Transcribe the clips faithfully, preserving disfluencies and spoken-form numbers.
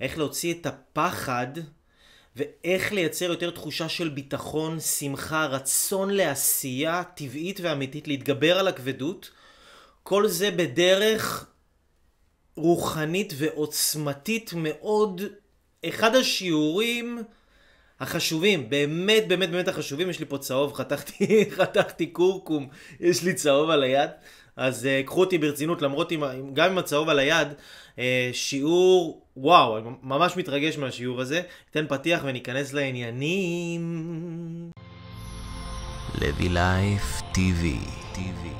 איך להוציא את הפחד ואיך לייצר יותר תחושה של ביטחון, שמחה, רצון לעשייה טבעית ואמיתית, להתגבר על הכבדות. כל זה בדרך רוחנית ועוצמתית מאוד. אחד השיעורים החשובים, באמת באמת באמת החשובים, יש לי פה צהוב, חתכתי, חתכתי קורקום, יש לי צהוב על היד, אז uh, קחו אותי ברצינות, למרות עם, גם עם הצהוב על היד, uh, שיעור, וואו, אני ממש מתרגש מהשיעור הזה, אתן פתיח וניכנס לעניינים. לוי לייף טי וי טי וי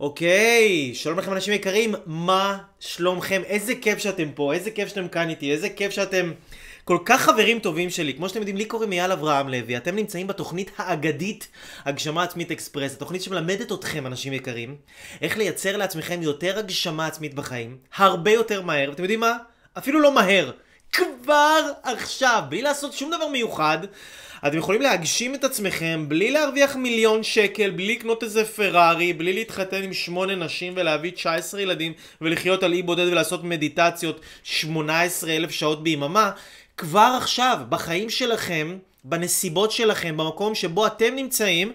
אוקיי, שלום לכם אנשים יקרים, מה שלומכם? איזה כיף שאתם פה, איזה כיף שאתם כאן איתי, איזה כיף שאתם כל כך חברים טובים שלי. כמו שאתם יודעים, לי קוראים אייל אברהם לוי, אתם נמצאים בתוכנית האגדית הגשמה עצמית אקספרס, התוכנית שמלמדת אתכם אנשים יקרים, איך לייצר לעצמכם יותר הגשמה עצמית בחיים, הרבה יותר מהר, ואתם יודעים מה? אפילו לא מהר, כבר עכשיו, בלי לעשות שום דבר מיוחד, אתם יכולים להגשים את עצמכם בלי להרוויח מיליון שקל, בלי לקנות איזה פרארי, בלי להתחתן עם שמונה נשים ולהביא תשע עשרה ילדים ולחיות על אי בודד ולעשות מדיטציות שמונה עשרה אלף שעות ביממה. כבר עכשיו, בחיים שלכם, בנסיבות שלכם, במקום שבו אתם נמצאים,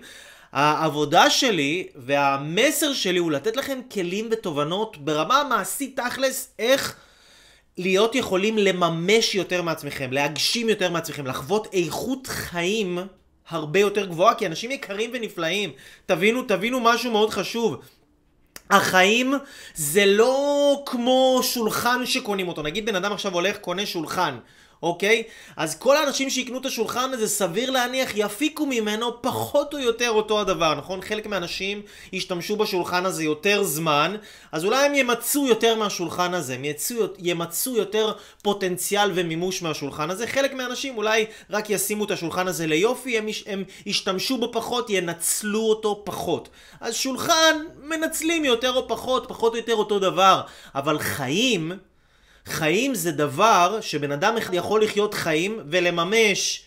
העבודה שלי והמסר שלי הוא לתת לכם כלים ותובנות ברמה המעשית תכלס, איך להיות יכולים לממש יותר מעצמכם, להגשים יותר מעצמכם, לחוות איכות חיים הרבה יותר גבוהה, כי אנשים יקרים ונפלאים. תבינו, תבינו משהו מאוד חשוב. החיים זה לא כמו שולחן שקונים אותו. נגיד בן אדם עכשיו הולך, קונה שולחן. אוקיי? אז כל האנשים שיקנו את השולחן הזה, סביר להניח, יפיקו ממנו פחות או יותר אותו הדבר, נכון? חלק מהאנשים ישתמשו בשולחן הזה יותר זמן, אז אולי הם ימצאו יותר מהשולחן הזה, הם יצאו, ימצאו יותר פוטנציאל ומימוש מהשולחן הזה. חלק מהאנשים אולי רק ישימו את השולחן הזה ליופי, הם, הם ישתמשו בו פחות, ינצלו אותו פחות. אז שולחן מנצלים יותר או פחות, פחות או יותר אותו דבר, אבל חיים... חיים זה דבר שבן אדם יכול לחיות חיים ולממש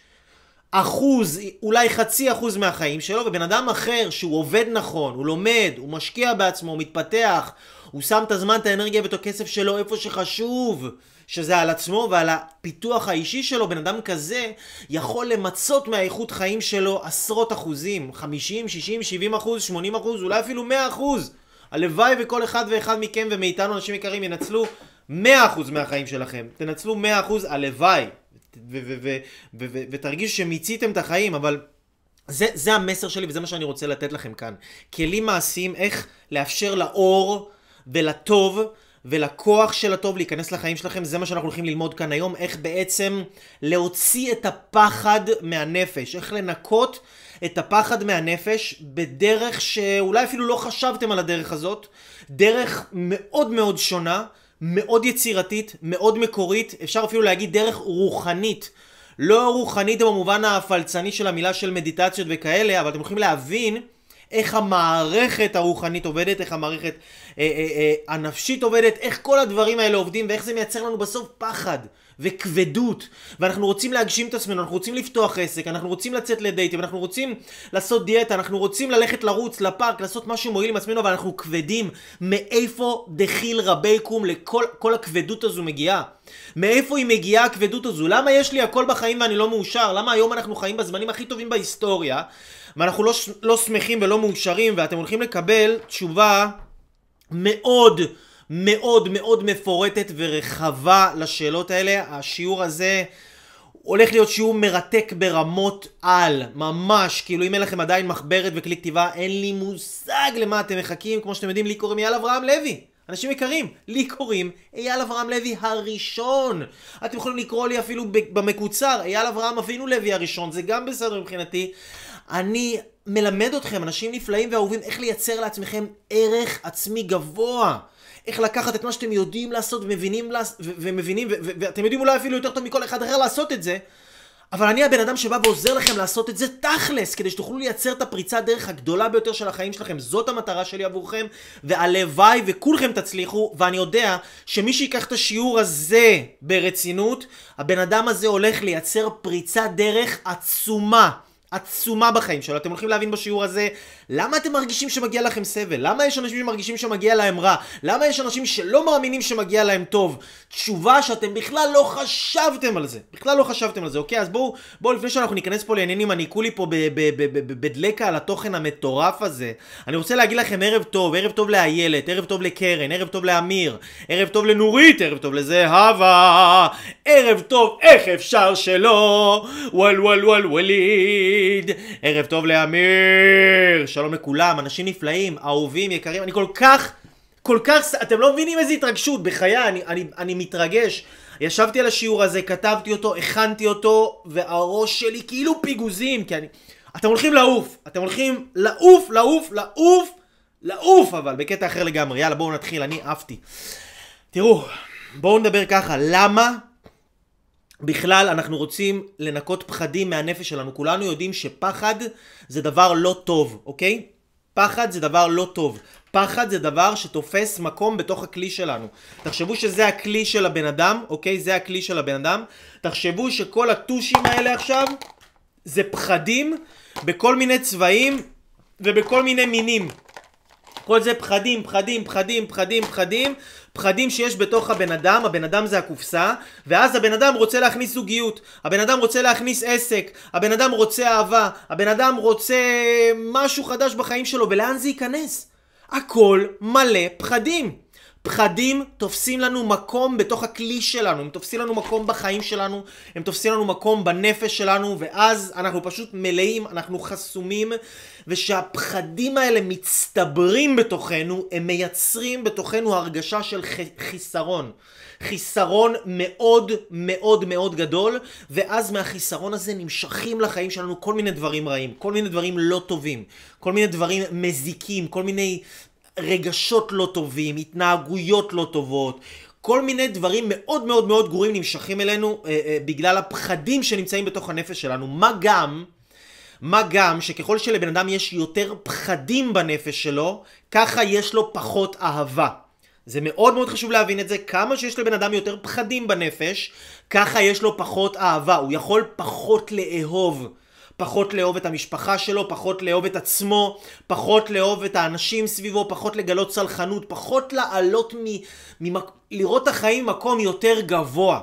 אחוז, אולי חצי אחוז מהחיים שלו, ובן אדם אחר שהוא עובד נכון, הוא לומד, הוא משקיע בעצמו, הוא מתפתח, הוא שם את הזמן, את האנרגיה ואת הכסף שלו איפה שחשוב, שזה על עצמו ועל הפיתוח האישי שלו, בן אדם כזה יכול למצות מהאיכות חיים שלו עשרות אחוזים, חמישים, שישים, שבעים אחוז, שמונים אחוז, אולי אפילו מאה אחוז. הלוואי וכל אחד ואחד מכם ומאיתנו אנשים יקרים ינצלו מאה אחוז מהחיים שלכם. תנצלו מאה אחוז הלוואי ותרגישו שמיציתם את החיים, אבל זה, זה המסר שלי וזה מה שאני רוצה לתת לכם כאן. כלים מעשיים איך לאפשר לאור ולטוב ולכוח של הטוב להיכנס לחיים שלכם, זה מה שאנחנו הולכים ללמוד כאן היום, איך בעצם להוציא את הפחד מהנפש, איך לנקות את הפחד מהנפש בדרך שאולי אפילו לא חשבתם על הדרך הזאת, דרך מאוד מאוד שונה, מאוד יצירתית, מאוד מקורית, אפשר אפילו להגיד דרך רוחנית. לא רוחנית במובן הפלצני של המילה של מדיטציות וכאלה, אבל אתם יכולים להבין איך המערכת הרוחנית עובדת, איך המערכת אה, אה, אה, הנפשית עובדת, איך כל הדברים האלה עובדים ואיך זה מייצר לנו בסוף פחד וכבדות. ואנחנו רוצים להגשים את עצמנו, אנחנו רוצים לפתוח עסק, אנחנו רוצים לצאת לדייטים, אנחנו רוצים לעשות דיאטה, אנחנו רוצים ללכת לרוץ, לפארק, לעשות משהו מועיל עם עצמנו, אבל אנחנו כבדים. מאיפה דחיל רבייקום לכל כל הכבדות הזו מגיעה? מאיפה היא מגיעה הכבדות הזו? למה יש לי הכל בחיים ואני לא מאושר? למה היום אנחנו חיים בזמנים הכי טובים בהיסטוריה, ואנחנו לא, לא שמחים ולא מאושרים? ואתם הולכים לקבל תשובה מאוד מאוד מאוד מפורטת ורחבה לשאלות האלה. השיעור הזה הולך להיות שיעור מרתק ברמות על, ממש, כאילו אם אין לכם עדיין מחברת וכלי כתיבה, אין לי מושג למה אתם מחכים. כמו שאתם יודעים, לי קוראים אייל אברהם לוי, אנשים יקרים, לי קוראים אייל אברהם לוי הראשון, אתם יכולים לקרוא לי אפילו במקוצר, אייל אברהם אבינו לוי הראשון, זה גם בסדר מבחינתי. אני מלמד אתכם, אנשים נפלאים ואהובים, איך לייצר לעצמכם ערך עצמי גבוה, איך לקחת את מה שאתם יודעים לעשות ומבינים, ומבינים ואתם יודעים אולי אפילו יותר טוב מכל אחד אחר לעשות את זה, אבל אני הבן אדם שבא ועוזר לכם לעשות את זה תכלס, כדי שתוכלו לייצר את הפריצה דרך הגדולה ביותר של החיים שלכם. זאת המטרה שלי עבורכם, והלוואי וכולכם תצליחו. ואני יודע שמי שיקח את השיעור הזה ברצינות, הבן אדם הזה הולך לייצר פריצה דרך עצומה, עצומה בחיים שלו. אתם הולכים להבין בשיעור הזה למה אתם מרגישים שמגיע לכם סבל, למה יש אנשים שמרגישים שמגיע להם רע, למה יש אנשים שלא מאמינים שמגיע להם טוב. תשובה שאתם בכלל לא חשבתם על זה, בכלל לא חשבתם על זה, אוקיי? אז בואו, בואו לפני שאנחנו ניכנס פה לעניינים, אני כולי פה בדלקה על התוכן המטורף הזה. אני רוצה להגיד לכם ערב טוב, ערב טוב לאיילת, ערב טוב לקרן, ערב טוב לאמיר, ערב טוב לנורית, ערב טוב לזהבה, ערב טוב, איך אפשר שלא, וואל וואל וואל וואלי, ערב טוב לאמיר, שלום לכולם, אנשים נפלאים, אהובים, יקרים. אני כל כך, כל כך, אתם לא מבינים איזה התרגשות, בחיי, אני, אני, אני מתרגש. ישבתי על השיעור הזה, כתבתי אותו, הכנתי אותו, והראש שלי כאילו פיגוזים, כי אני, אתם הולכים לעוף, אתם הולכים לעוף, לעוף, לעוף, לעוף, אבל בקטע אחר לגמרי. יאללה, בואו נתחיל, אני עפתי. תראו, בואו נדבר ככה, למה בכלל אנחנו רוצים לנקות פחדים מהנפש שלנו? כולנו יודעים שפחד זה דבר לא טוב, אוקיי? פחד זה דבר לא טוב. פחד זה דבר שתופס מקום בתוך הכלי שלנו. תחשבו שזה הכלי של הבן אדם, אוקיי? זה הכלי של הבן אדם. תחשבו שכל הטושים האלה עכשיו זה פחדים בכל מיני צבעים ובכל מיני מינים. כל זה פחדים, פחדים, פחדים, פחדים, פחדים, פחדים שיש בתוך הבן אדם. הבן אדם זה הקופסה, ואז הבן אדם רוצה להכניס זוגיות, הבן אדם רוצה להכניס עסק, הבן אדם רוצה אהבה, הבן אדם רוצה משהו חדש בחיים שלו, ולאן זה ייכנס? הכל מלא פחדים. פחדים תופסים לנו מקום בתוך הכלי שלנו, הם תופסים לנו מקום בחיים שלנו, הם תופסים לנו מקום בנפש שלנו, ואז אנחנו פשוט מלאים, אנחנו חסומים, ושהפחדים האלה מצטברים בתוכנו, הם מייצרים בתוכנו הרגשה של חיסרון. חיסרון מאוד מאוד מאוד גדול, ואז מהחיסרון הזה נמשכים לחיים שלנו כל מיני דברים רעים, כל מיני דברים לא טובים, כל מיני דברים מזיקים, כל מיני רגשות לא טובים, התנהגויות לא טובות, כל מיני דברים מאוד מאוד מאוד גרועים נמשכים אלינו אה, אה, בגלל הפחדים שנמצאים בתוך הנפש שלנו. מה גם, מה גם שככל שלבן אדם יש יותר פחדים בנפש שלו, ככה יש לו פחות אהבה. זה מאוד מאוד חשוב להבין את זה, כמה שיש לבן אדם יותר פחדים בנפש, ככה יש לו פחות אהבה, הוא יכול פחות לאהוב. פחות לאהוב את המשפחה שלו, פחות לאהוב את עצמו, פחות לאהוב את האנשים סביבו, פחות לגלות סלחנות, פחות לעלות מ... לראות את החיים במקום יותר גבוה.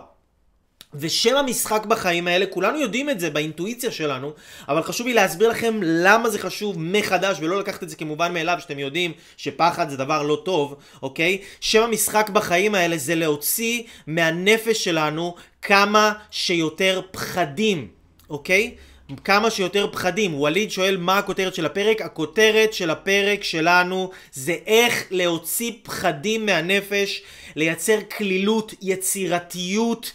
ושם המשחק בחיים האלה, כולנו יודעים את זה באינטואיציה שלנו, אבל חשוב לי להסביר לכם למה זה חשוב מחדש, ולא לקחת את זה כמובן מאליו, שאתם יודעים שפחד זה דבר לא טוב, אוקיי? שם המשחק בחיים האלה זה להוציא מהנפש שלנו כמה שיותר פחדים, אוקיי? כמה שיותר פחדים. וליד שואל מה הכותרת של הפרק. הכותרת של הפרק שלנו זה איך להוציא פחדים מהנפש, לייצר כלילות, יצירתיות,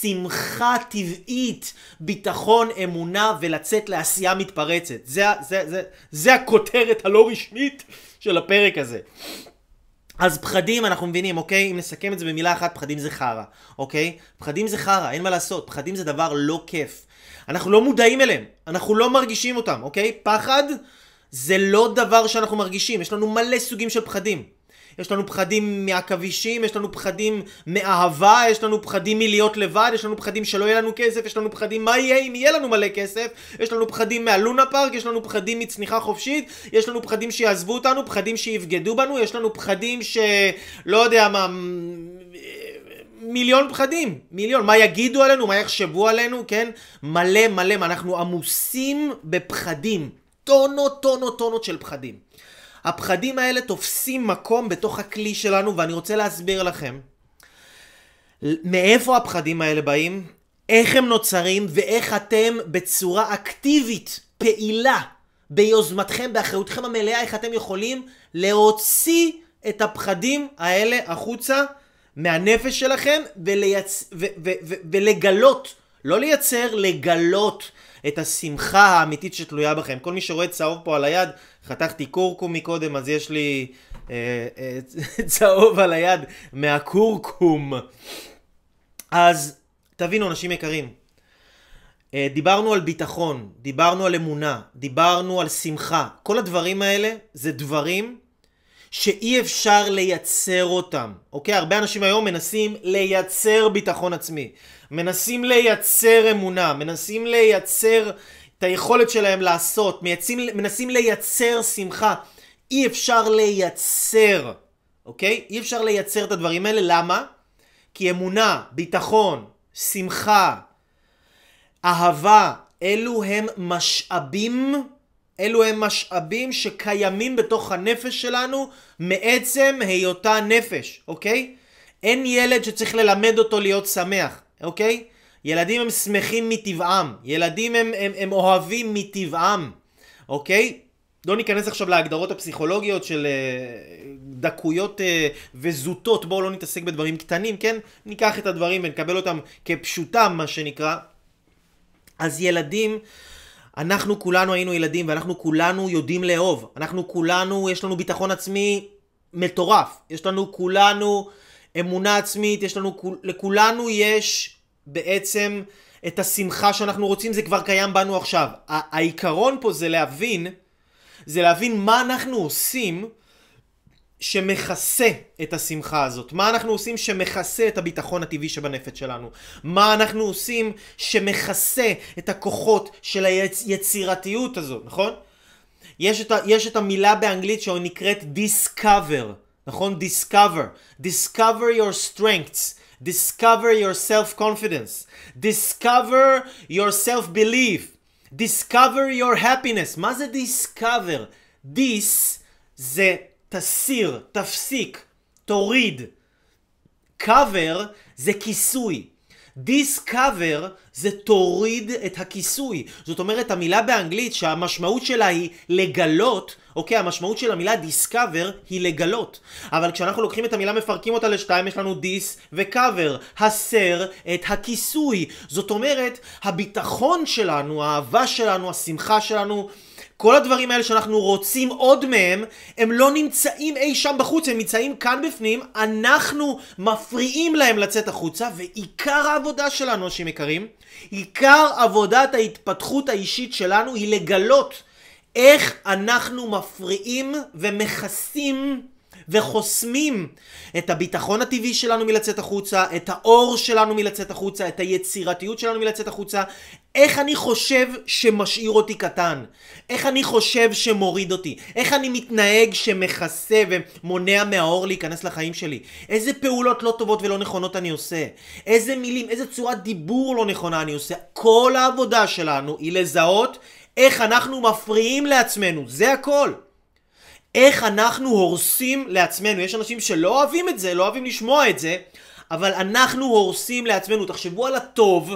שמחה טבעית, ביטחון, אמונה, ולצאת לעשייה מתפרצת. זה, זה, זה, זה הכותרת הלא רשמית של הפרק הזה. אז פחדים אנחנו מבינים, אוקיי? אם נסכם את זה במילה אחת, פחדים זה חרה, אוקיי? פחדים זה חרה, אין מה לעשות, פחדים זה דבר לא כיף. אנחנו לא מודעים אליהם, אנחנו לא מרגישים אותם, אוקיי? פחד זה לא דבר שאנחנו מרגישים, יש לנו מלא סוגים של פחדים. יש לנו פחדים מהכבישים, יש לנו פחדים מאהבה, יש לנו פחדים מלהיות לבד, יש לנו פחדים שלא יהיה לנו כסף, יש לנו פחדים מה יהיה אם יהיה לנו מלא כסף, יש לנו פחדים מהלונה פארק, יש לנו פחדים מצניחה חופשית, יש לנו פחדים שיעזבו אותנו, פחדים שיבגדו בנו, יש לנו פחדים שלא יודע מה, מיליון פחדים, מיליון, מה יגידו עלינו, מה יחשבו עלינו, כן? מלא מלא, אנחנו עמוסים בפחדים, טונות טונות טונות של פחדים. הפחדים האלה תופסים מקום בתוך הכלי שלנו, ואני רוצה להסביר לכם מאיפה הפחדים האלה באים, איך הם נוצרים, ואיך אתם בצורה אקטיבית, פעילה, ביוזמתכם, באחריותכם המלאה, איך אתם יכולים להוציא את הפחדים האלה החוצה מהנפש שלכם, ולייצ... ו- ו- ו- ו- ולגלות, לא לייצר, לגלות את השמחה האמיתית שתלויה בכם. כל מי שרואה צהוב פה על היד, חתכתי קורקום מקודם, אז יש לי אה, אה, צהוב על היד מהקורקום. אז תבינו, אנשים יקרים, אה, דיברנו על ביטחון, דיברנו על אמונה, דיברנו על שמחה. כל הדברים האלה זה דברים שאי אפשר לייצר אותם, אוקיי? הרבה אנשים היום מנסים לייצר ביטחון עצמי, מנסים לייצר אמונה, מנסים לייצר את היכולת שלהם לעשות, מייצים, מנסים לייצר שמחה. אי אפשר לייצר, אוקיי? אי אפשר לייצר את הדברים האלה. למה? כי אמונה, ביטחון, שמחה, אהבה, אלו הם משאבים, אלו הם משאבים שקיימים בתוך הנפש שלנו מעצם היותה נפש, אוקיי? אין ילד שצריך ללמד אותו להיות שמח, אוקיי? ילדים הם שמחים מטבעם, ילדים הם, הם, הם אוהבים מטבעם, אוקיי? לא ניכנס עכשיו להגדרות הפסיכולוגיות של דקויות וזוטות, בואו לא נתעסק בדברים קטנים, כן? ניקח את הדברים ונקבל אותם כפשוטם, מה שנקרא. אז ילדים, אנחנו כולנו היינו ילדים ואנחנו כולנו יודעים לאהוב, אנחנו כולנו, יש לנו ביטחון עצמי מטורף, יש לנו כולנו אמונה עצמית, יש לנו, לכולנו יש בעצם את השמחה שאנחנו רוצים, זה כבר קיים בנו עכשיו. העיקרון פה זה להבין, זה להבין מה אנחנו עושים שמכסה את השמחה הזאת, מה אנחנו עושים שמכסה את הביטחון הטבעי שבנפש שלנו, מה אנחנו עושים שמכסה את הכוחות של היצירתיות הזאת, נכון? יש את, יש את המילה באנגלית שנקראת discover, נכון? discover, discover your strengths, discover your self-confidence, discover your self-belief, discover your happiness. מה זה discover? this זה תסיר, תפסיק, תוריד. cover זה כיסוי. discover זה תוריד את הכיסוי. זאת אומרת, המילה באנגלית שהמשמעות שלה היא לגלות, אוקיי, המשמעות של המילה discover היא לגלות. אבל כשאנחנו לוקחים את המילה, מפרקים אותה לשתיים, יש לנו dis ו-cover, הסר את הכיסוי. זאת אומרת, הביטחון שלנו, האהבה שלנו, השמחה שלנו, כל הדברים האלה שאנחנו רוצים עוד מהם, הם לא נמצאים אי שם בחוץ, הם נמצאים כאן בפנים, אנחנו מפריעים להם לצאת החוצה, ועיקר העבודה שלנו, אנשים יקרים, עיקר עבודת ההתפתחות האישית שלנו היא לגלות איך אנחנו מפריעים ומכסים וחוסמים את הביטחון הטבעי שלנו מלצאת החוצה, את האור שלנו מלצאת החוצה, את היצירתיות שלנו מלצאת החוצה. איך אני חושב שמשאיר אותי קטן? איך אני חושב שמוריד אותי? איך אני מתנהג שמכסה ומונע מהאור להיכנס לחיים שלי? איזה פעולות לא טובות ולא נכונות אני עושה? איזה מילים, איזה צורת דיבור לא נכונה אני עושה? כל העבודה שלנו היא לזהות איך אנחנו מפריעים לעצמנו, זה הכל. איך אנחנו הורסים לעצמנו. יש אנשים שלא אוהבים את זה, לא אוהבים לשמוע את זה, אבל אנחנו הורסים לעצמנו. תחשבו על הטוב,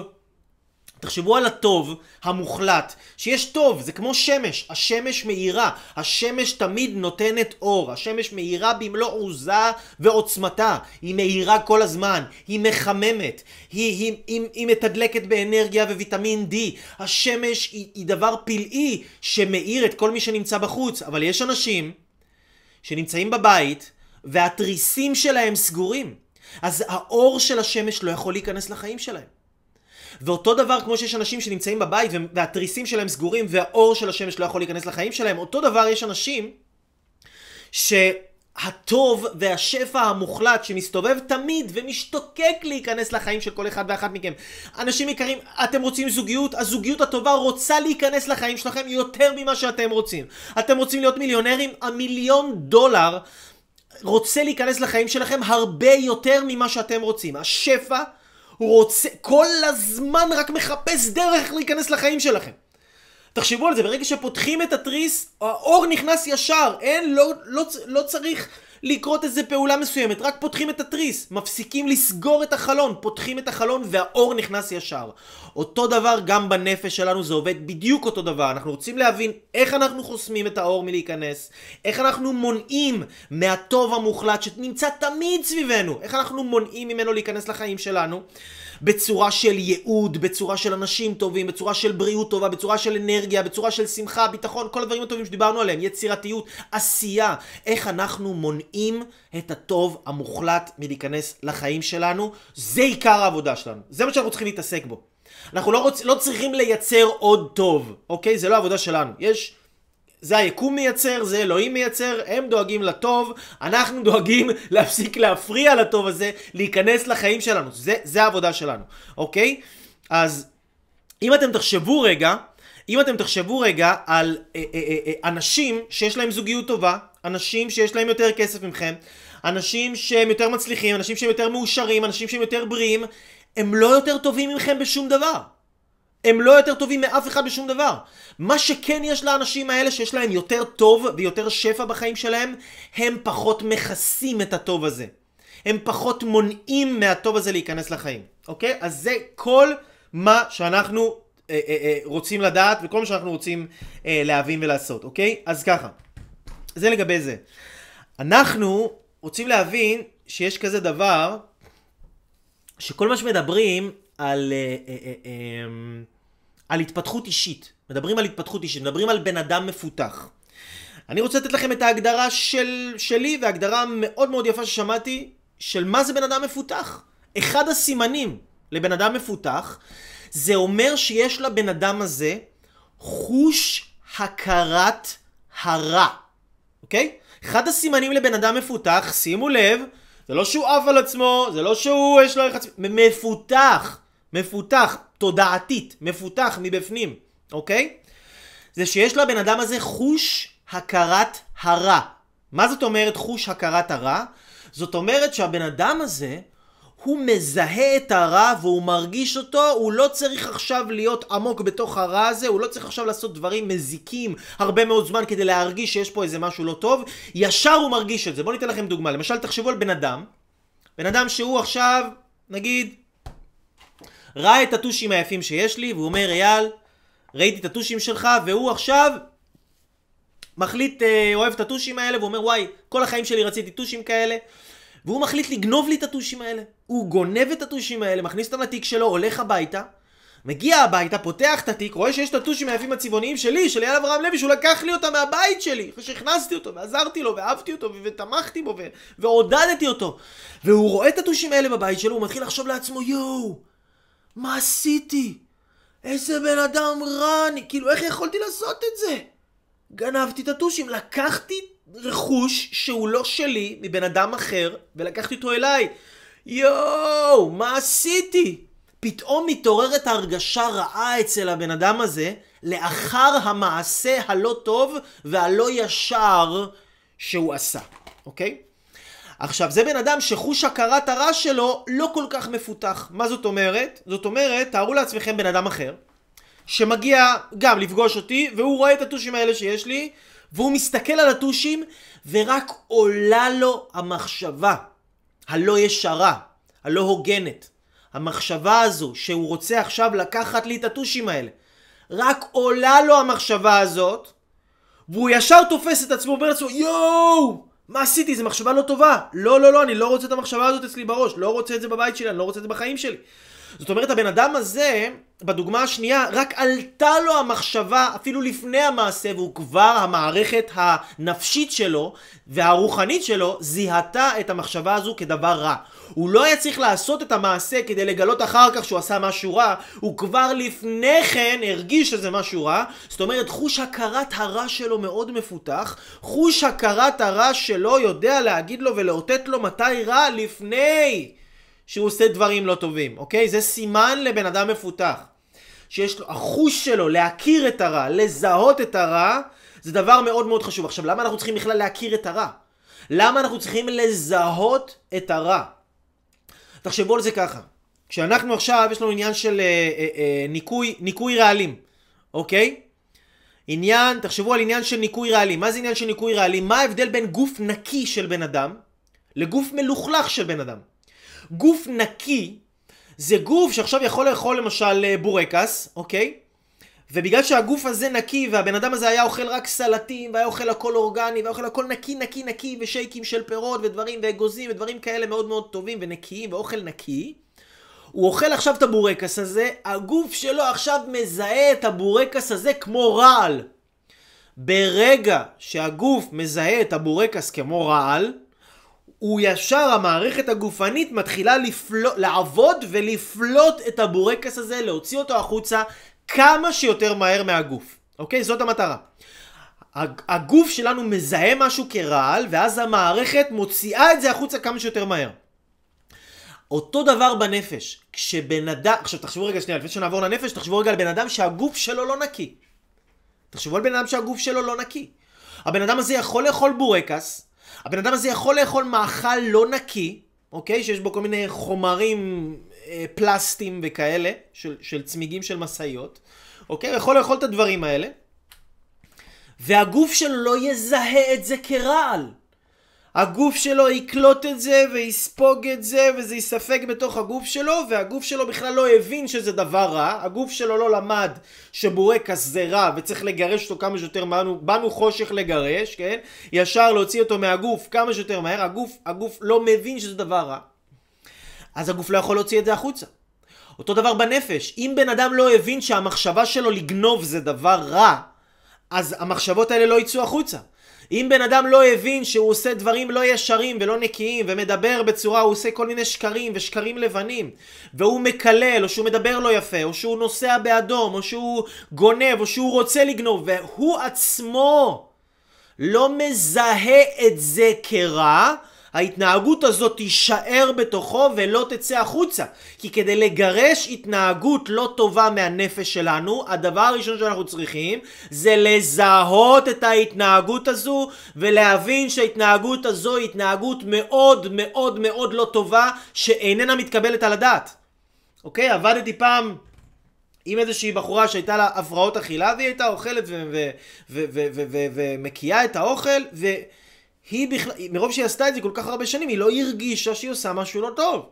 תחשבו על הטוב המוחלט, שיש טוב, זה כמו שמש, השמש מאירה, השמש תמיד נותנת אור, השמש מאירה במלוא עוזה ועוצמתה, היא מאירה כל הזמן, היא מחממת, היא, היא, היא, היא מתדלקת באנרגיה וויטמין D, השמש היא, היא דבר פלאי שמאיר את כל מי שנמצא בחוץ, אבל יש אנשים שנמצאים בבית והתריסים שלהם סגורים, אז האור של השמש לא יכול להיכנס לחיים שלהם. ואותו דבר כמו שיש אנשים שנמצאים בבית והתריסים שלהם סגורים והאור של השמש לא יכול להיכנס לחיים שלהם, אותו דבר יש אנשים שהטוב והשפע המוחלט שמסתובב תמיד ומשתוקק להיכנס לחיים של כל אחד ואחת מכם. אנשים יקרים, אתם רוצים זוגיות, הזוגיות הטובה רוצה להיכנס לחיים שלכם יותר ממה שאתם רוצים. אתם רוצים להיות מיליונרים, המיליון דולר רוצה להיכנס לחיים שלכם הרבה יותר ממה שאתם רוצים. השפע רוצה, כל הזמן רק מחפש דרך להיכנס לחיים שלכם. תחשבו על זה, ברגע שפותחים את התריס, האור נכנס ישר, אין, לא, לא, לא צריך לקרות איזה פעולה מסוימת, רק פותחים את התריס, מפסיקים לסגור את החלון, פותחים את החלון והאור נכנס ישר. אותו דבר גם בנפש שלנו, זה עובד בדיוק אותו דבר. אנחנו רוצים להבין איך אנחנו חוסמים את האור מלהיכנס, איך אנחנו מונעים מהטוב המוחלט שנמצא תמיד סביבנו, איך אנחנו מונעים ממנו להיכנס לחיים שלנו, בצורה של ייעוד, בצורה של אנשים טובים, בצורה של בריאות טובה, בצורה של אנרגיה, בצורה של שמחה, ביטחון, כל הדברים הטובים שדיברנו עליהם, יצירתיות, עשייה. איך אנחנו מונעים את הטוב המוחלט מלהיכנס לחיים שלנו? זה עיקר העבודה שלנו. זה מה שאנחנו צריכים להתעסק בו. אנחנו לא, רוצ... לא צריכים לייצר עוד טוב, אוקיי? זה לא העבודה שלנו. יש... זה היקום מייצר, זה אלוהים מייצר, הם דואגים לטוב, אנחנו דואגים להפסיק להפריע לטוב הזה, להיכנס לחיים שלנו, זה, זה העבודה שלנו, אוקיי? אז אם אתם תחשבו רגע, אם אתם תחשבו רגע על אה, אה, אה, אנשים שיש להם זוגיות טובה, אנשים שיש להם יותר כסף ממכם, אנשים שהם יותר מצליחים, אנשים שהם יותר מאושרים, אנשים שהם יותר בריאים, הם לא יותר טובים ממכם בשום דבר. הם לא יותר טובים מאף אחד בשום דבר. מה שכן יש לאנשים האלה שיש להם יותר טוב ויותר שפע בחיים שלהם, הם פחות מכסים את הטוב הזה. הם פחות מונעים מהטוב הזה להיכנס לחיים. אוקיי? אז זה כל מה שאנחנו אה, אה, אה, רוצים לדעת וכל מה שאנחנו רוצים אה, להבין ולעשות. אוקיי? אז ככה. זה לגבי זה. אנחנו רוצים להבין שיש כזה דבר שכל מה שמדברים על, על התפתחות אישית. מדברים על התפתחות אישית, מדברים על בן אדם מפותח. אני רוצה לתת לכם את ההגדרה של, שלי, והגדרה מאוד מאוד יפה ששמעתי, של מה זה בן אדם מפותח. אחד הסימנים לבן אדם מפותח, זה אומר שיש לבן אדם הזה חוש הכרת הרע. אוקיי? אחד הסימנים לבן אדם מפותח, שימו לב, זה לא שהוא עף על עצמו, זה לא שהוא יש לו איך עצמי, מפותח, מפותח, תודעתית, מפותח מבפנים, אוקיי? זה שיש לבן אדם הזה חוש הכרת הרע. מה זאת אומרת חוש הכרת הרע? זאת אומרת שהבן אדם הזה, הוא מזהה את הרע והוא מרגיש אותו, הוא לא צריך עכשיו להיות עמוק בתוך הרע הזה, הוא לא צריך עכשיו לעשות דברים מזיקים הרבה מאוד זמן כדי להרגיש שיש פה איזה משהו לא טוב, ישר הוא מרגיש את זה. בואו ניתן לכם דוגמה, למשל תחשבו על בן אדם, בן אדם שהוא עכשיו, נגיד, ראה את הטושים היפים שיש לי, והוא אומר, אייל, ראיתי את הטושים שלך, והוא עכשיו מחליט, אוהב את הטושים האלה, והוא אומר, וואי, כל החיים שלי רציתי טושים כאלה, והוא מחליט לגנוב לי את הטושים האלה. הוא גונב את הטושים האלה, מכניס אותם לתיק שלו, הולך הביתה, מגיע הביתה, פותח את התיק, רואה שיש את הטושים היפים הצבעוניים שלי, של אייל אברהם לוי, שהוא לקח לי אותם מהבית שלי, אחרי שהכנסתי אותו, ועזרתי לו, ואהבתי אותו, ותמכתי בו, ועודדתי אותו. והוא רואה את הטושים האלה בבית שלו, הוא מתחיל לחשוב לעצמו, יואו, מה עשיתי? איזה בן אדם רע, כאילו, איך יכולתי לעשות את זה? גנבתי את הטושים, לקחתי רכוש שהוא לא שלי מבן אדם אחר ולקחתי אותו אליי. יואו, מה עשיתי? פתאום מתעוררת הרגשה רעה אצל הבן אדם הזה לאחר המעשה הלא טוב והלא ישר שהוא עשה. אוקיי? עכשיו, זה בן אדם שחוש הכרת הרע שלו לא כל כך מפותח. מה זאת אומרת? זאת אומרת, תארו לעצמכם בן אדם אחר שמגיע גם לפגוש אותי והוא רואה את הטושים האלה שיש לי והוא מסתכל על הטושים ורק עולה לו המחשבה הלא ישרה, הלא הוגנת. המחשבה הזו שהוא רוצה עכשיו לקחת לי את הטושים האלה. רק עולה לו המחשבה הזאת והוא ישר תופס את עצמו ואומר לעצמו, יואו, מה עשיתי? זו מחשבה לא טובה. לא, לא, לא, אני לא רוצה את המחשבה הזאת אצלי בראש. לא רוצה את זה בבית שלי, אני לא רוצה את זה בחיים שלי. זאת אומרת, הבן אדם הזה, בדוגמה השנייה, רק עלתה לו המחשבה אפילו לפני המעשה, והוא כבר המערכת הנפשית שלו והרוחנית שלו זיהתה את המחשבה הזו כדבר רע. הוא לא היה צריך לעשות את המעשה כדי לגלות אחר כך שהוא עשה משהו רע, הוא כבר לפני כן הרגיש שזה משהו רע. זאת אומרת, חוש הכרת הרע שלו מאוד מפותח, חוש הכרת הרע שלו יודע להגיד לו ולאותת לו מתי רע לפני שהוא עושה דברים לא טובים, אוקיי? זה סימן לבן אדם מפותח. שיש לו, החוש שלו להכיר את הרע, לזהות את הרע, זה דבר מאוד מאוד חשוב. עכשיו, למה אנחנו צריכים בכלל להכיר את הרע? למה אנחנו צריכים לזהות את הרע? תחשבו על זה ככה. כשאנחנו עכשיו, יש לנו עניין של אה, אה, אה, ניקוי, ניקוי רעלים, אוקיי? עניין, תחשבו על עניין של ניקוי רעלים. מה זה עניין של ניקוי רעלים? מה ההבדל בין גוף נקי של בן אדם לגוף מלוכלך של בן אדם? גוף נקי זה גוף שעכשיו יכול לאכול למשל בורקס, אוקיי? ובגלל שהגוף הזה נקי והבן אדם הזה היה אוכל רק סלטים והיה אוכל הכל אורגני והיה אוכל הכל נקי נקי נקי ושייקים של פירות ודברים ואגוזים ודברים כאלה מאוד מאוד טובים ונקיים ואוכל נקי, הוא אוכל עכשיו את הבורקס הזה, הגוף שלו עכשיו מזהה את הבורקס הזה כמו רעל. ברגע שהגוף מזהה את הבורקס כמו רעל, הוא ישר, המערכת הגופנית מתחילה לפלוט, לעבוד ולפלוט את הבורקס הזה, להוציא אותו החוצה כמה שיותר מהר מהגוף. אוקיי? זאת המטרה. הגוף שלנו מזהה משהו כרעל, ואז המערכת מוציאה את זה החוצה כמה שיותר מהר. אותו דבר בנפש. כשבן אדם, עכשיו תחשבו רגע שנייה, לפני שנעבור לנפש, תחשבו רגע על בן אדם שהגוף שלו לא נקי. תחשבו על בן אדם שהגוף שלו לא נקי. הבן אדם הזה יכול לאכול בורקס, הבן אדם הזה יכול לאכול מאכל לא נקי, אוקיי? שיש בו כל מיני חומרים אה, פלסטיים וכאלה, של, של צמיגים של מסעיות, אוקיי? יכול לאכול את הדברים האלה, והגוף שלו לא יזהה את זה כרעל. הגוף שלו יקלוט את זה ויספוג את זה, וזה יספק בתוך הגוף שלו, והגוף שלו בכלל לא הבין שזה דבר רע. הגוף שלו לא למד שבורקס זה רע וצריך לגרש אותו כמה שיותר מהר. באנו חושך לגרש, כן? ישר להוציא אותו מהגוף כמה שיותר מהר. הגוף, הגוף לא מבין שזה דבר רע, אז הגוף לא יכול להוציא את זה החוצה. אותו דבר בנפש. אם בן אדם לא הבין שהמחשבה שלו לגנוב זה דבר רע, אז המחשבות האלה לא יצאו החוצה. אם בן אדם לא הבין שהוא עושה דברים לא ישרים ולא נקיים, ומדבר בצורה, הוא עושה כל מיני שקרים ושקרים לבנים, והוא מקלל, או שהוא מדבר לא יפה, או שהוא נוסע באדום, או שהוא גונב, או שהוא רוצה לגנוב, והוא עצמו לא מזהה את זה כרע, ההתנהגות הזאת תישאר בתוכו ולא תצא החוצה. כי כדי לגרש התנהגות לא טובה מהנפש שלנו, הדבר הראשון שאנחנו צריכים זה לזהות את ההתנהגות הזו, ולהבין שההתנהגות הזו היא התנהגות מאוד מאוד מאוד לא טובה, שאיננה מתקבלת על הדעת. אוקיי? עבדתי פעם עם איזושהי בחורה שהייתה לה הפרעות אכילה, והיא הייתה אוכלת ומקיאה את האוכל, ו... היא בכלל, מרוב שהיא עשתה את זה כל כך הרבה שנים, היא לא הרגישה שהיא עושה משהו לא טוב.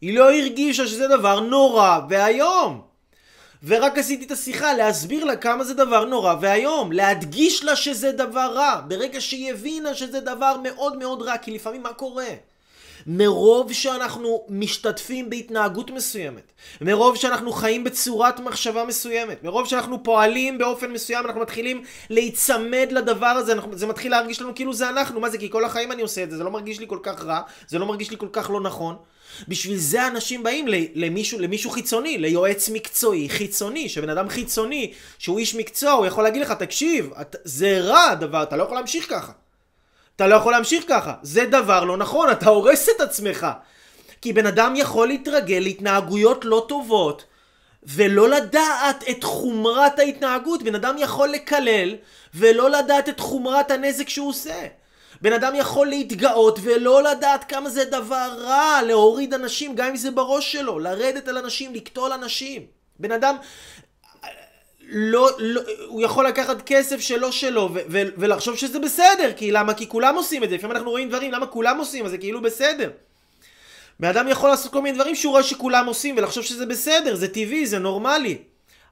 היא לא הרגישה שזה דבר נורא והיום. ורק עשיתי את השיחה להסביר לה כמה זה דבר נורא והיום. להדגיש לה שזה דבר רע. ברגע שהיא הבינה שזה דבר מאוד מאוד רע, כי לפעמים מה קורה? מרוב שאנחנו משתתפים בהתנהגות מסוימת, מרוב שאנחנו חיים בצורת מחשבה מסוימת, מרוב שאנחנו פועלים באופן מסוים, אנחנו מתחילים להיצמד לדבר הזה, אנחנו, זה מתחיל להרגיש לנו כאילו זה אנחנו, מה זה? כי כל החיים אני עושה את זה, זה לא מרגיש לי כל כך רע, זה לא מרגיש לי כל כך לא נכון. בשביל זה אנשים באים למישהו, למישהו חיצוני, ליועץ מקצועי, חיצוני, שבן אדם חיצוני, שהוא איש מקצוע, הוא יכול להגיד לך, תקשיב, את, זה רע הדבר, אתה לא יכול להמשיך ככה. אתה לא יכול להמשיך ככה, זה דבר לא נכון, אתה הורס את עצמך. כי בן אדם יכול להתרגל להתנהגויות לא טובות, ולא לדעת את חומרת ההתנהגות. בן אדם יכול לקלל, ולא לדעת את חומרת הנזק שהוא עושה. בן אדם יכול להתגאות, ולא לדעת כמה זה דבר רע, להוריד אנשים, גם אם זה בראש שלו, לרדת על אנשים, לקטול אנשים. בן אדם... לא, לא, הוא יכול לקחת כסף שלא שלו ו- ו- ולחשוב שזה בסדר, כי למה? כי כולם עושים את זה. לפעמים אנחנו רואים דברים, למה כולם עושים? אז זה כאילו בסדר. באדם יכול לעשות כל מיני דברים שהוא רואה שכולם עושים ולחשוב שזה בסדר, זה טבעי, זה נורמלי.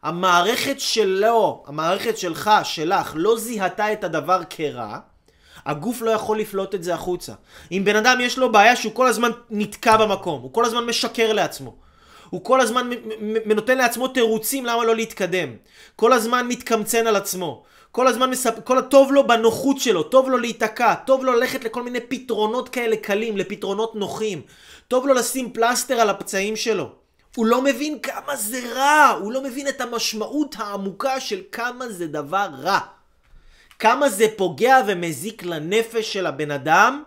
המערכת שלו, המערכת שלך, שלך, לא זיהתה את הדבר כרע, הגוף לא יכול לפלוט את זה החוצה. אם בן אדם יש לו בעיה שהוא כל הזמן נתקע במקום, הוא כל הזמן משקר לעצמו, הוא כל הזמן נותן לעצמו תירוצים למה לא להתקדם. כל הזמן מתקמצן על עצמו. כל הזמן מספ... כל... טוב לו בנוחות שלו, טוב לו להיתקע, טוב לו ללכת לכל מיני פתרונות כאלה קלים, לפתרונות נוחים. טוב לו לשים פלסטר על הפצעים שלו. הוא לא מבין כמה זה רע, הוא לא מבין את המשמעות העמוקה של כמה זה דבר רע. כמה זה פוגע ומזיק לנפש של הבן אדם.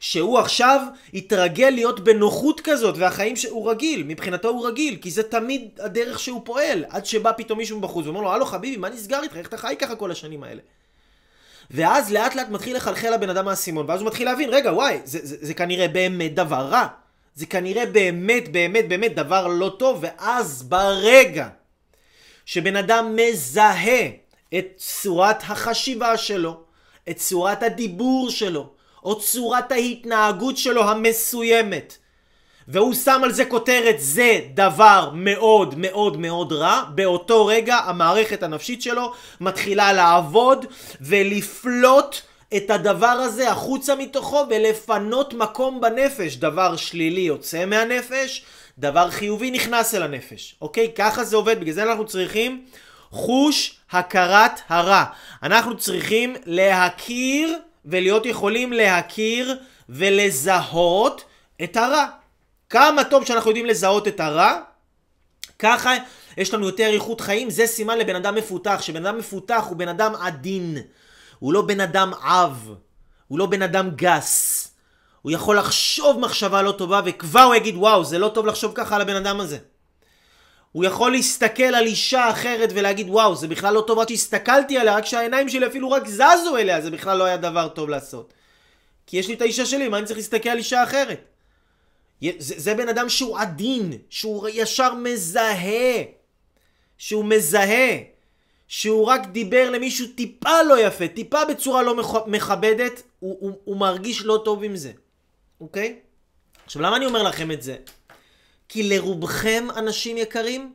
שהוא עכשיו יתרגל להיות בנוחות כזאת, והחיים שהוא רגיל, מבחינתו הוא רגיל, כי זה תמיד הדרך שהוא פועל, עד שבא פתאום מישהו מבחוץ ואומר לו, הלו חביבי, מה נסגר איתך? איך אתה חי ככה כל השנים האלה? ואז לאט לאט מתחיל לחלחל הבן אדם מהסימון, ואז הוא מתחיל להבין, רגע, וואי, זה, זה, זה כנראה באמת דבר רע, זה כנראה באמת, באמת, באמת דבר לא טוב, ואז ברגע שבן אדם מזהה את צורת החשיבה שלו, את צורת הדיבור שלו, או צורת ההתנהגות שלו המסוימת, והוא שם על זה כותרת, זה דבר מאוד מאוד מאוד רע, באותו רגע המערכת הנפשית שלו מתחילה לעבוד ולפלוט את הדבר הזה החוצה מתוכו, ולפנות מקום בנפש. דבר שלילי יוצא מהנפש, דבר חיובי נכנס אל הנפש. אוקיי? ככה זה עובד. בגלל זה אנחנו צריכים חוש הכרת הרע. אנחנו צריכים להכיר ולהיות יכולים להכיר ולזהות את הרע. כמה טוב שאנחנו יודעים לזהות את הרע, ככה יש לנו יותר איכות חיים. זה סימן לבן אדם מפותח, שבן אדם מפותח הוא בן אדם עדין, הוא לא בן אדם עב, הוא לא בן אדם גס. הוא יכול לחשוב מחשבה לא טובה וכבר הוא יגיד, וואו, זה לא טוב לחשוב ככה על הבן אדם הזה. הוא יכול להסתכל על אישה אחרת ולהגיד, וואו, זה בכלל לא טוב מה שהסתכלתי עליה, רק שהעיניים שלי אפילו רק זזו אליה, זה בכלל לא היה דבר טוב לעשות. כי יש לי את האישה שלי, מה אני צריך להסתכל על אישה אחרת? זה, זה בן אדם שהוא עדין, שהוא ישר מזהה, שהוא מזהה, שהוא רק דיבר למישהו טיפה לא יפה, טיפה בצורה לא מכבדת, הוא, הוא, הוא מרגיש לא טוב עם זה, אוקיי? עכשיו, למה אני אומר לכם את זה? כי לרובכם, אנשים יקרים,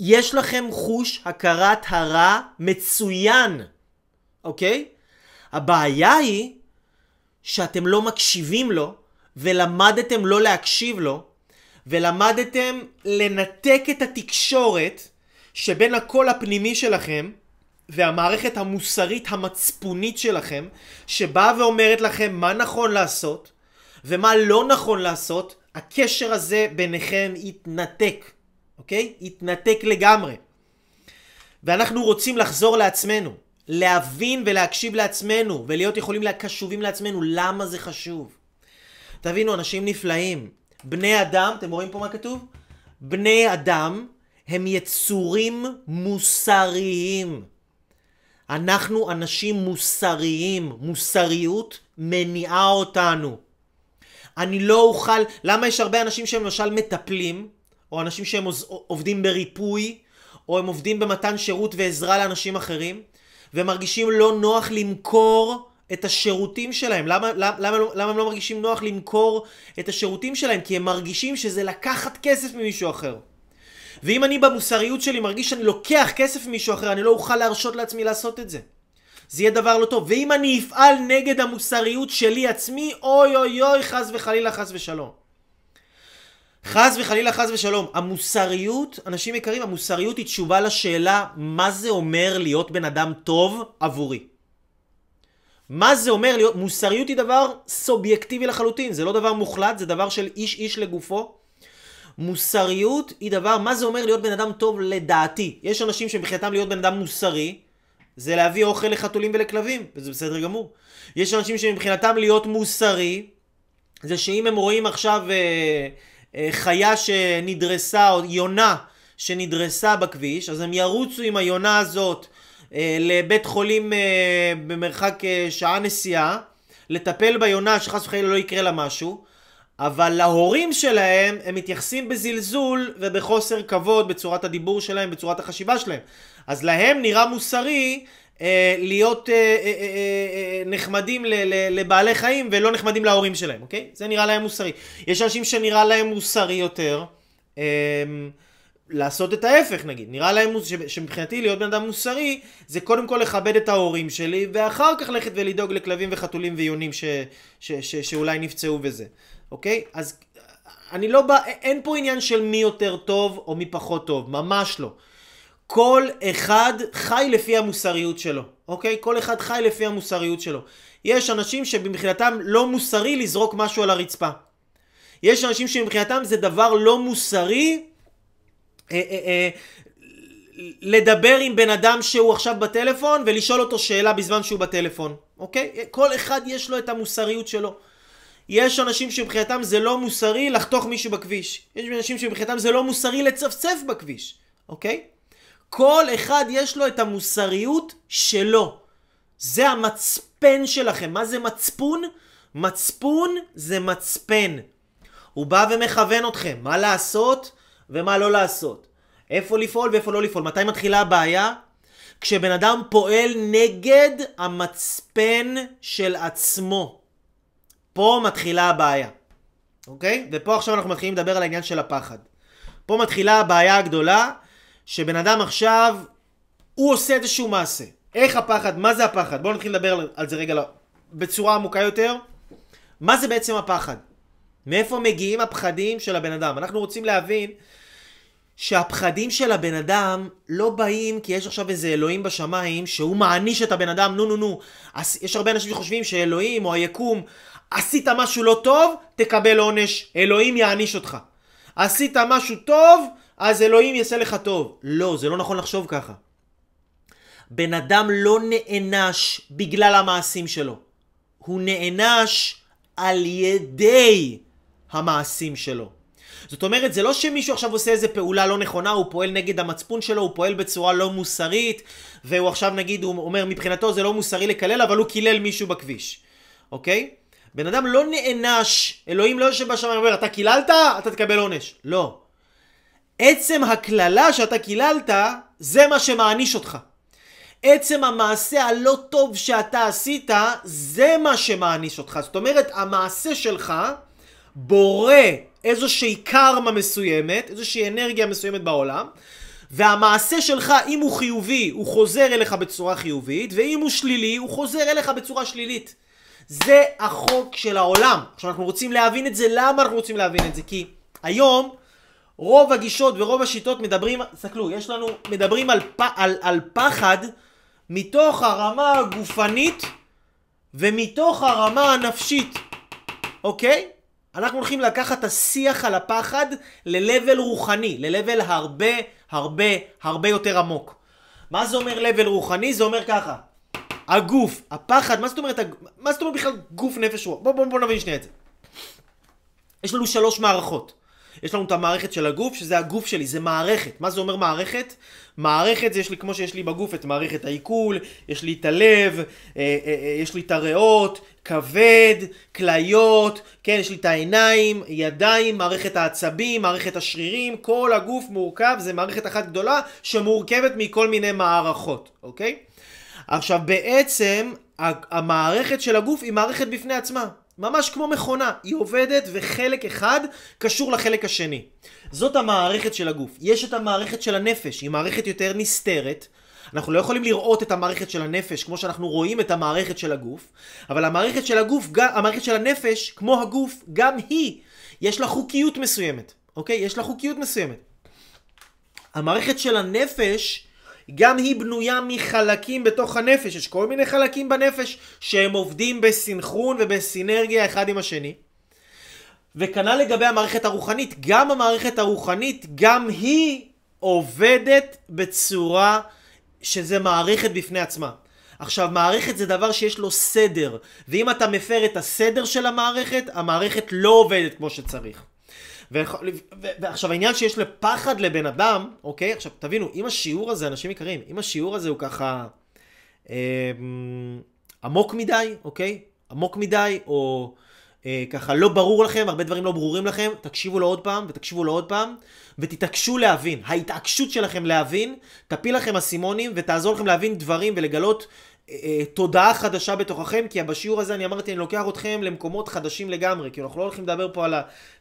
יש לכם חוש הכרת הרע מצוין, אוקיי? הבעיה היא שאתם לא מקשיבים לו, ולמדתם לא להקשיב לו, ולמדתם לנתק את התקשורת שבין הקול הפנימי שלכם והמערכת המוסרית המצפונית שלכם, שבאה ואומרת לכם מה נכון לעשות ומה לא נכון לעשות. הקשר הזה ביניכם יתנתק, אוקיי? יתנתק לגמרי. ואנחנו רוצים לחזור לעצמנו, להבין ולהקשיב לעצמנו, ולהיות יכולים להקשובים לעצמנו. למה זה חשוב? תבינו, אנשים נפלאים, בני אדם, אתם רואים פה מה כתוב? בני אדם הם יצורים מוסריים. אנחנו אנשים מוסריים, מוסריות מניעה אותנו. אני לא אוכל, למה יש הרבה אנשים שהם למשל מטפלים, או אנשים שהם עובדים בריפוי, או הם עובדים במתן שירות ועזרה לאנשים אחרים, ומרגישים לא נוח למכור את השירותים שלהם. למה, למה, למה, למה הם לא מרגישים נוח למכור את השירותים שלהם? כי הם מרגישים שזה לקחת כסף ממישהו אחר. ואם אני במוסריות שלי מרגיש שאני לוקח כסף ממישהו אחר, אני לא אוכל להרשות לעצמי לעשות את זה. זה יהיה דבר לא טוב. ואם אני אפעל נגד המוסריות שלי עצמי, אוי אוי אוי, חס וחלילה, חס ושלום. חס וחלילה, חס ושלום. המוסריות, אנשים יקרים, המוסריות היא תשובה לשאלה, מה זה אומר להיות בן אדם טוב עבורי? מה זה אומר להיות? מוסריות היא דבר סובייקטיבי לחלוטין, זה לא דבר מוחלט, זה דבר של איש איש לגופו. מוסריות היא דבר, מה זה אומר להיות בן אדם טוב לדעתי? יש אנשים שמבחינתם להיות בן אדם מוסרי, זה להביא אוכל לחתולים ולכלבים, וזה בסדר גמור. יש אנשים שמבחינתם להיות מוסרי, זה שאם הם רואים עכשיו אה, אה, חיה שנדרסה, או יונה שנדרסה בכביש, אז הם ירוצו עם היונה הזאת אה, לבית חולים אה, במרחק אה, שעה נסיעה, לטפל ביונה שחס וחלילה לא יקרה לה משהו, אבל להורים שלהם הם מתייחסים בזלזול ובחוסר כבוד בצורת הדיבור שלהם, בצורת החשיבה שלהם. אז להם נראה מוסרי אה, להיות אה, אה, אה, נחמדים ל, ל, לבעלי חיים ולא נחמדים להורים שלהם, אוקיי? זה נראה להם מוסרי. יש אנשים שנראה להם מוסרי יותר אה, לעשות את ההפך, נגיד. נראה להם שמבחינתי להיות בן אדם מוסרי זה קודם כל לכבד את ההורים שלי, ואחר כך ללכת ולדאוג לכלבים וחתולים ויונים ש, ש, ש, שאולי נפצעו וזה. אוקיי? אז אני לא בא, אין פה עניין של מי יותר טוב או מי פחות טוב, ממש לא. כל אחד חי לפי המוסריות שלו, אוקיי? כל אחד חי לפי המוסריות שלו. יש אנשים שבמחינתם לא מוסרי לזרוק משהו על הרצפה. יש אנשים שבמחינתם זה דבר לא מוסרי אה, אה, אה, לדבר עם בן אדם שהוא עכשיו בטלפון ולשאול אותו שאלה בזמן שהוא בטלפון, אוקיי? כל אחד יש לו את המוסריות שלו. יש אנשים שבחייתם זה לא מוסרי לחתוך מישהו בכביש. יש אנשים שבחייתם זה לא מוסרי לצפצף בכביש. אוקיי? כל אחד יש לו את המוסריות שלו. זה המצפן שלכם. מה זה מצפון? מצפון זה מצפן. הוא בא ומכוון אתכם. מה לעשות ומה לא לעשות. איפה לפעול ואיפה לא לפעול. מתי מתחילה הבעיה? כשבן אדם פועל נגד המצפן של עצמו. פה מתחילה הבעיה, אוקיי? ופה עכשיו אנחנו מתחילים לדבר על העניין של הפחד. פה מתחילה הבעיה הגדולה, שבן אדם עכשיו, הוא עושה איזשהו מעשה. איך הפחד? מה זה הפחד? בואו נתחיל לדבר על זה רגע בצורה עמוקה יותר. מה זה בעצם הפחד? מאיפה מגיעים הפחדים של הבן אדם? אנחנו רוצים להבין שהפחדים של הבן אדם לא באים כי יש עכשיו איזה אלוהים בשמיים שהוא מעניש את הבן אדם, נו נו נו. יש הרבה אנשים שחושבים שאלוהים או היקום, עשית משהו לא טוב, תקבל עונש, אלוהים יעניש אותך. עשית משהו טוב, אז אלוהים יעשה לך טוב. לא, זה לא נכון לחשוב ככה. בן אדם לא נענש בגלל המעשים שלו. הוא נענש על ידי המעשים שלו. זאת אומרת, זה לא שמישהו עכשיו עושה איזה פעולה לא נכונה, הוא פועל נגד המצפון שלו, הוא פועל בצורה לא מוסרית, והוא עכשיו נגיד, הוא אומר מבחינתו זה לא מוסרי לקלל, אבל הוא קילל מישהו בכביש. אוקיי? בן אדם לא נענש, אלוהים לא יושב בשמיים ואומר, אתה קיללת, אתה תקבל עונש. לא. עצם הקללה שאתה קיללת, זה מה שמעניש אותך. עצם המעשה הלא טוב שאתה עשית, זה מה שמעניש אותך. זאת אומרת, המעשה שלך בורא איזושהי קרמה מסוימת, איזושהי אנרגיה מסוימת בעולם, והמעשה שלך, אם הוא חיובי, הוא חוזר אליך בצורה חיובית, ואם הוא שלילי, הוא חוזר אליך בצורה שלילית. זה החוק של העולם. עכשיו אנחנו רוצים להבין את זה. למה אנחנו רוצים להבין את זה? כי היום רוב הגישות ורוב השיטות מדברים, תסתכלו, יש לנו, מדברים על, על, על פחד מתוך הרמה הגופנית ומתוך הרמה הנפשית. אוקיי? אנחנו הולכים לקחת השיח על הפחד ללבל רוחני, ללבל הרבה הרבה הרבה יותר עמוק. מה זה אומר לבל רוחני? זה אומר ככה, הגוף, הפחד, מה זאת אומרת, מה זאת אומרת בכלל גוף, נפש, רוח? בוא, בוא, בוא נבין שנייה את זה. יש לנו שלוש מערכות. יש לנו את המערכת של הגוף, שזה הגוף שלי, זה מערכת. מה זה אומר מערכת? מערכת זה יש לי, כמו שיש לי בגוף, את מערכת העיכול, יש לי את הלב, אה, אה, אה, יש לי את הריאות, כבד, כליות, כן, יש לי את העיניים, ידיים, מערכת העצבים, מערכת השרירים, כל הגוף מורכב, זה מערכת אחת גדולה שמורכבת מכל מיני מערכות, אוקיי? עכשיו בעצם המערכת של הגוף היא מערכת בפני עצמה, ממש כמו מכונה, היא עובדת וחלק אחד קשור לחלק השני. זאת המערכת של הגוף. יש את המערכת של הנפש, היא מערכת יותר נסתרת, אנחנו לא יכולים לראות את המערכת של הנפש כמו שאנחנו רואים את המערכת של הגוף, אבל המערכת של הגוף, המערכת של הנפש כמו הגוף, גם היא, יש לה חוקיות מסוימת, אוקיי? יש לה חוקיות מסוימת. המערכת של הנפש גם היא בנויה מחלקים בתוך הנפש, יש כל מיני חלקים בנפש שהם עובדים בסנכרון ובסינרגיה אחד עם השני. וכנ"ל לגבי המערכת הרוחנית, גם המערכת הרוחנית, גם היא עובדת בצורה שזה מערכת בפני עצמה. עכשיו, מערכת זה דבר שיש לו סדר, ואם אתה מפר את הסדר של המערכת, המערכת לא עובדת כמו שצריך. ועכשיו העניין שיש לפחד לבן אדם, אוקיי? עכשיו תבינו, אם השיעור הזה, אנשים יקרים, אם השיעור הזה הוא ככה אה, עמוק מדי, אוקיי? עמוק מדי, או אה, ככה לא ברור לכם, הרבה דברים לא ברורים לכם, תקשיבו לו עוד פעם ותקשיבו לו עוד פעם ותתעקשו להבין. ההתעקשות שלכם להבין תפיל לכם הסימונים ותעזור לכם להבין דברים ולגלות תודעה חדשה בתוככם, כי בשיעור הזה אני אמרתי, אני לוקח אתכם למקומות חדשים לגמרי, כי אנחנו לא הולכים לדבר פה על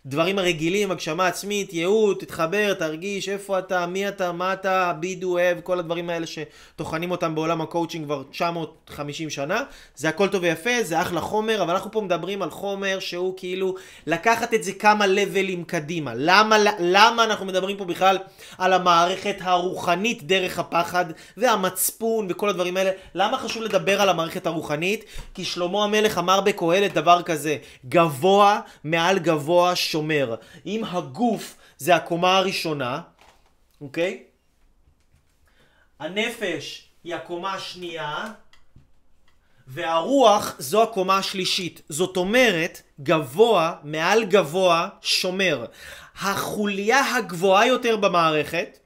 הדברים הרגילים, הגשמה עצמית, ייעוד, תתחבר, תרגיש, איפה אתה, מי אתה, מה אתה, be do have, כל הדברים האלה שתוכנים אותם בעולם הקואוצ'ינג כבר תשע מאות וחמישים שנה, זה הכל טוב ויפה, זה אחלה חומר, אבל אנחנו פה מדברים על חומר שהוא כאילו לקחת את זה כמה לבלים קדימה. למה, למה אנחנו מדברים פה בכלל על המערכת הרוחנית דרך הפחד והמצפון וכל הדברים האלה? למה חשוב לדבר על המערכת הרוחנית? כי שלמה המלך אמר בקהלת דבר כזה, גבוה מעל גבוה שומר. אם הגוף זה הקומה הראשונה, אוקיי? הנפש היא הקומה השנייה, והרוח זו הקומה השלישית. זאת אומרת, גבוה מעל גבוה שומר. החוליה הגבוהה יותר במערכת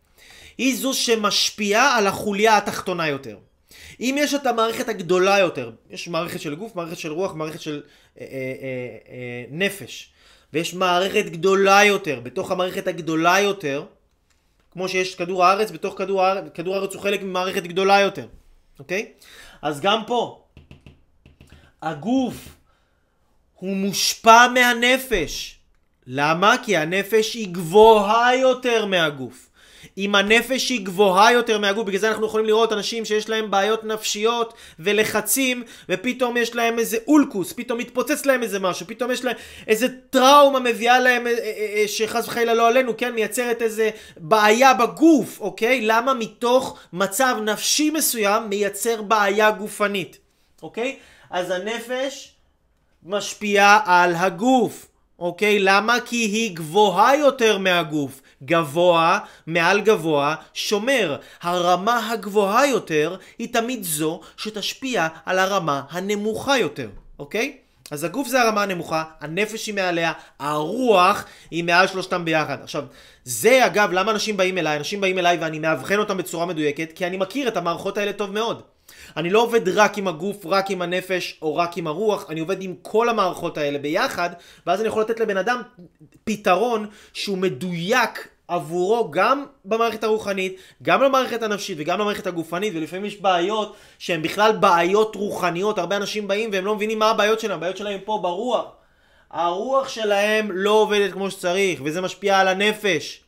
היא זו שמשפיעה על החוליה התחתונה יותר. אם יש את המערכת הגדולה יותר, יש מערכת של גוף, מערכת של רוח, מערכת של אה, אה, אה, נפש, ויש מערכת גדולה יותר, בתוך המערכת הגדולה יותר, כמו שיש כדור הארץ, בתוך כדור הארץ, כדור הארץ הוא חלק ממערכת גדולה יותר, אוקיי? אז גם פה, הגוף הוא מושפע מהנפש. למה? כי הנפש היא גבוהה יותר מהגוף. אם הנפש היא גבוהה יותר מהגוף, בגלל זה אנחנו יכולים לראות אנשים שיש להם בעיות נפשיות ולחצים, ופתאום יש להם איזה אולקוס, פתאום מתפוצץ להם איזה משהו, פתאום יש להם איזה טראומה מביאה להם שחס וחלילה לא עלינו, כן, מייצרת איזה בעיה בגוף, אוקיי? למה? מתוך מצב נפשי מסוים מייצר בעיה גופנית, אוקיי? אז הנפש משפיעה על הגוף, אוקיי? למה? כי היא גבוהה יותר מהגוף. גבוה מעל גבוה שומר. הרמה הגבוהה יותר היא תמיד זו שתשפיע על הרמה הנמוכה יותר, אוקיי? אז הגוף זה הרמה הנמוכה, הנפש היא מעליה, הרוח היא מעל שלושתם ביחד. עכשיו, זה אגב, למה אנשים באים אליי? אנשים באים אליי ואני מאבחן אותם בצורה מדויקת, כי אני מכיר את המערכות האלה טוב מאוד. אני לא עובד רק עם הגוף, רק עם הנפש או רק עם הרוח, אני עובד עם כל המערכות האלה ביחד, ואז אני יכול לתת לבן אדם פתרון שהוא מדויק עבורו גם במערכת הרוחנית, גם למערכת הנפשית וגם למערכת הגופנית, ולפעמים יש בעיות שהן בכלל בעיות רוחניות, הרבה אנשים באים והם לא מבינים מה הבעיות שלהם, הבעיות שלהם פה ברוח. הרוח שלהם לא עובדת כמו שצריך, וזה משפיע על הנפש.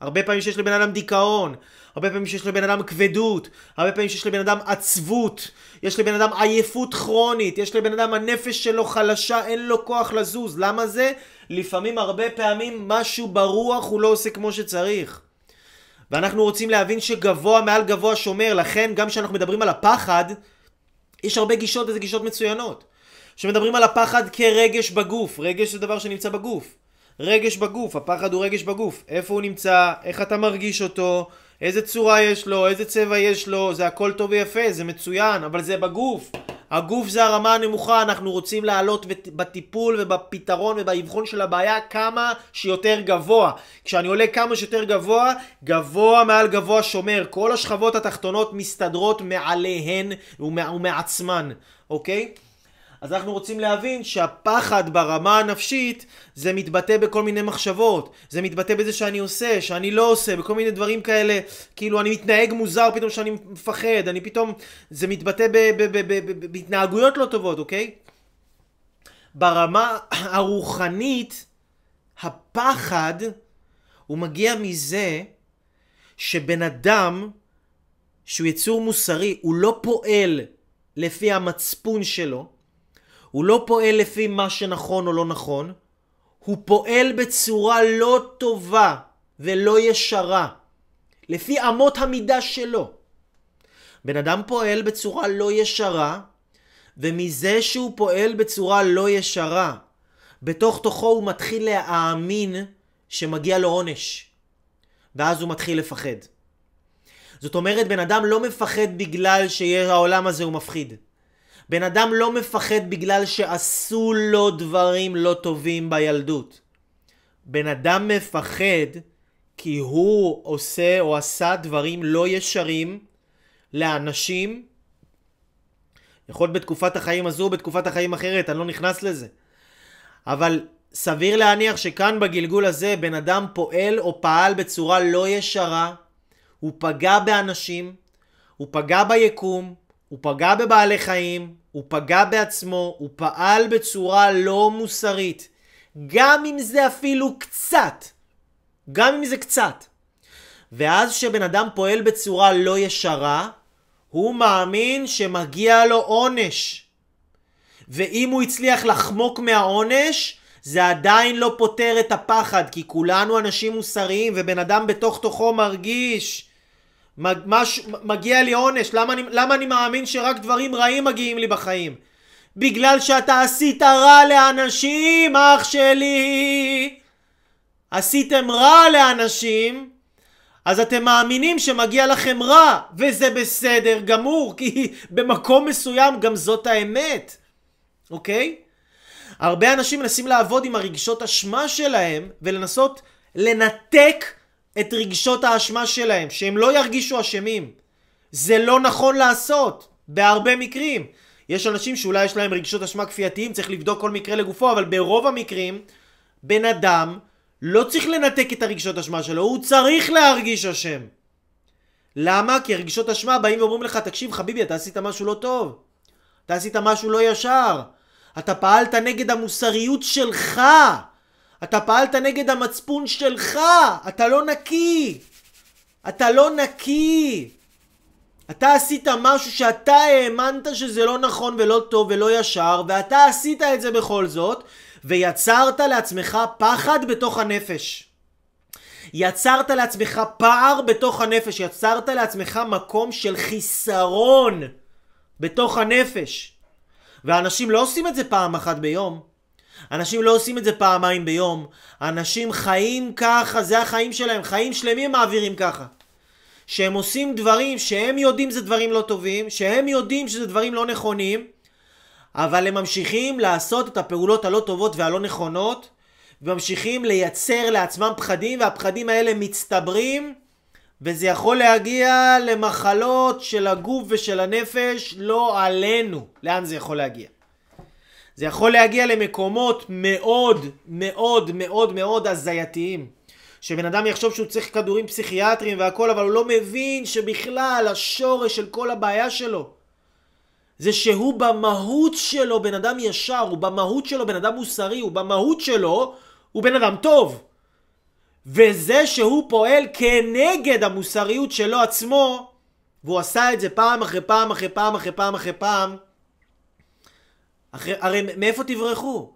הרבה פעמים שיש לבן אדם דיכאון, הרבה פעמים שיש לבן אדם כבדות, הרבה פעמים שיש לבן אדם עצבות, יש לבן אדם עייפות כרונית, יש לבן אדם הנפש שלו חלשה, אין לו כוח לזוז. למה זה? לפעמים, הרבה פעמים, משהו ברוח הוא לא עושה כמו שצריך. ואנחנו רוצים להבין שגבוה מעל גבוה שומר, לכן גם כשאנחנו מדברים על הפחד, יש הרבה גישות וזה גישות מצוינות. כשמדברים על הפחד כרגש בגוף, רגש זה דבר שנמצא בגוף. רגש בגוף, הפחד הוא רגש בגוף. איפה הוא נמצא, איך אתה מרגיש אותו, איזה צורה יש לו, איזה צבע יש לו, זה הכל טוב ויפה, זה מצוין, אבל זה בגוף. הגוף זה הרמה הנמוכה, אנחנו רוצים לעלות בטיפול ובפתרון ובאבחון של הבעיה כמה שיותר גבוה. כשאני עולה כמה שיותר גבוה, גבוה מעל גבוה שומר. כל השכבות התחתונות מסתדרות מעליהן ומעצמן, אוקיי? אז אנחנו רוצים להבין שהפחד ברמה הנפשית זה מתבטא בכל מיני מחשבות, זה מתבטא בזה שאני עושה, שאני לא עושה, בכל מיני דברים כאלה, כאילו אני מתנהג מוזר פתאום שאני מפחד, אני פתאום, זה מתבטא בהתנהגויות לא טובות, אוקיי? ברמה הרוחנית, הפחד הוא מגיע מזה שבן אדם שהוא יצור מוסרי, הוא לא פועל לפי המצפון שלו, הוא לא פועל לפי מה שנכון או לא נכון, הוא פועל בצורה לא טובה ולא ישרה, לפי אמות המידה שלו. בן אדם פועל בצורה לא ישרה, ומזה שהוא פועל בצורה לא ישרה, בתוך תוכו הוא מתחיל להאמין שמגיע לו עונש, ואז הוא מתחיל לפחד. זאת אומרת, בן אדם לא מפחד בגלל שהעולם הזה הוא מפחיד. בן אדם לא מפחד בגלל שעשו לו דברים לא טובים בילדות. בן אדם מפחד כי הוא עושה או עשה דברים לא ישרים לאנשים. יכול להיות בתקופת החיים הזו, בתקופת החיים אחרת, אני לא נכנס לזה. אבל סביר להניח שכאן בגלגול הזה בן אדם פועל או פעל בצורה לא ישרה. הוא פגע באנשים, הוא פגע ביקום, הוא פגע בבעלי חיים, הוא פגע בעצמו, הוא פעל בצורה לא מוסרית. גם אם זה אפילו קצת. גם אם זה קצת. ואז שבן אדם פועל בצורה לא ישרה, הוא מאמין שמגיע לו עונש. ואם הוא הצליח לחמוק מהעונש, זה עדיין לא פותר את הפחד, כי כולנו אנשים מוסריים, ובן אדם בתוך תוכו מרגיש... מש... מגיע לי עונש, למה אני, למה אני מאמין שרק דברים רעים מגיעים לי בחיים? בגלל שאתה עשית רע לאנשים, אח שלי. עשיתם רע לאנשים, אז אתם מאמינים שמגיע לכם רע, וזה בסדר גמור, כי במקום מסוים גם זאת האמת, אוקיי? הרבה אנשים מנסים לעבוד עם הרגשות אשמה שלהם, ולנסות לנתק את רגשות האשמה שלהם, שהם לא ירגישו אשמים. זה לא נכון לעשות, בהרבה מקרים. יש אנשים שאולי יש להם רגשות אשמה כפייתיים, צריך לבדוק כל מקרה לגופו, אבל ברוב המקרים, בן אדם לא צריך לנתק את הרגשות אשמה שלו, הוא צריך להרגיש אשם. למה? כי הרגשות אשמה באים ואומרים לך, תקשיב חביבי, אתה עשית משהו לא טוב, אתה עשית משהו לא ישר, אתה פעלת נגד המוסריות שלך, אתה פעלת נגד המצפון שלך, אתה לא נקי, אתה לא נקי, אתה עשית משהו שאתה האמנת שזה לא נכון ולא טוב ולא ישר, ואתה עשית את זה בכל זאת, ויצרת לעצמך פחד בתוך הנפש, יצרת לעצמך פער בתוך הנפש, יצרת לעצמך מקום של חיסרון בתוך הנפש, ואנשים לא עושים את זה פעם אחת ביום, אנשים לא עושים את זה פעמיים ביום. אנשים חיים ככה, זה החיים שלהם. חיים שלמים מעבירים ככה. שהם עושים דברים שהם יודעים זה דברים לא טובים, שהם יודעים שזה דברים לא נכונים, אבל הם ממשיכים לעשות את הפעולות הלא טובות והלא נכונות, וממשיכים לייצר לעצמם פחדים, והפחדים האלה מצטברים, וזה יכול להגיע למחלות של הגוף ושל הנפש, לא עלינו. לאן זה יכול להגיע? זה יכול להגיע למקומות מאוד מאוד מאוד מאוד הזייתיים. שבן אדם יחשוב שהוא צריך כדורים פסיכיאטריים והכל, אבל הוא לא מבין שבכלל השורש של כל הבעיה שלו זה שהוא במהות שלו בן אדם ישר, הוא במהות שלו בן אדם מוסרי, הוא במהות שלו הוא בן אדם טוב. וזה שהוא פועל כנגד המוסריות שלו עצמו, והוא עשה את זה פעם אחרי פעם אחרי פעם אחרי פעם אחרי פעם, אחרי, הרי מאיפה תברחו?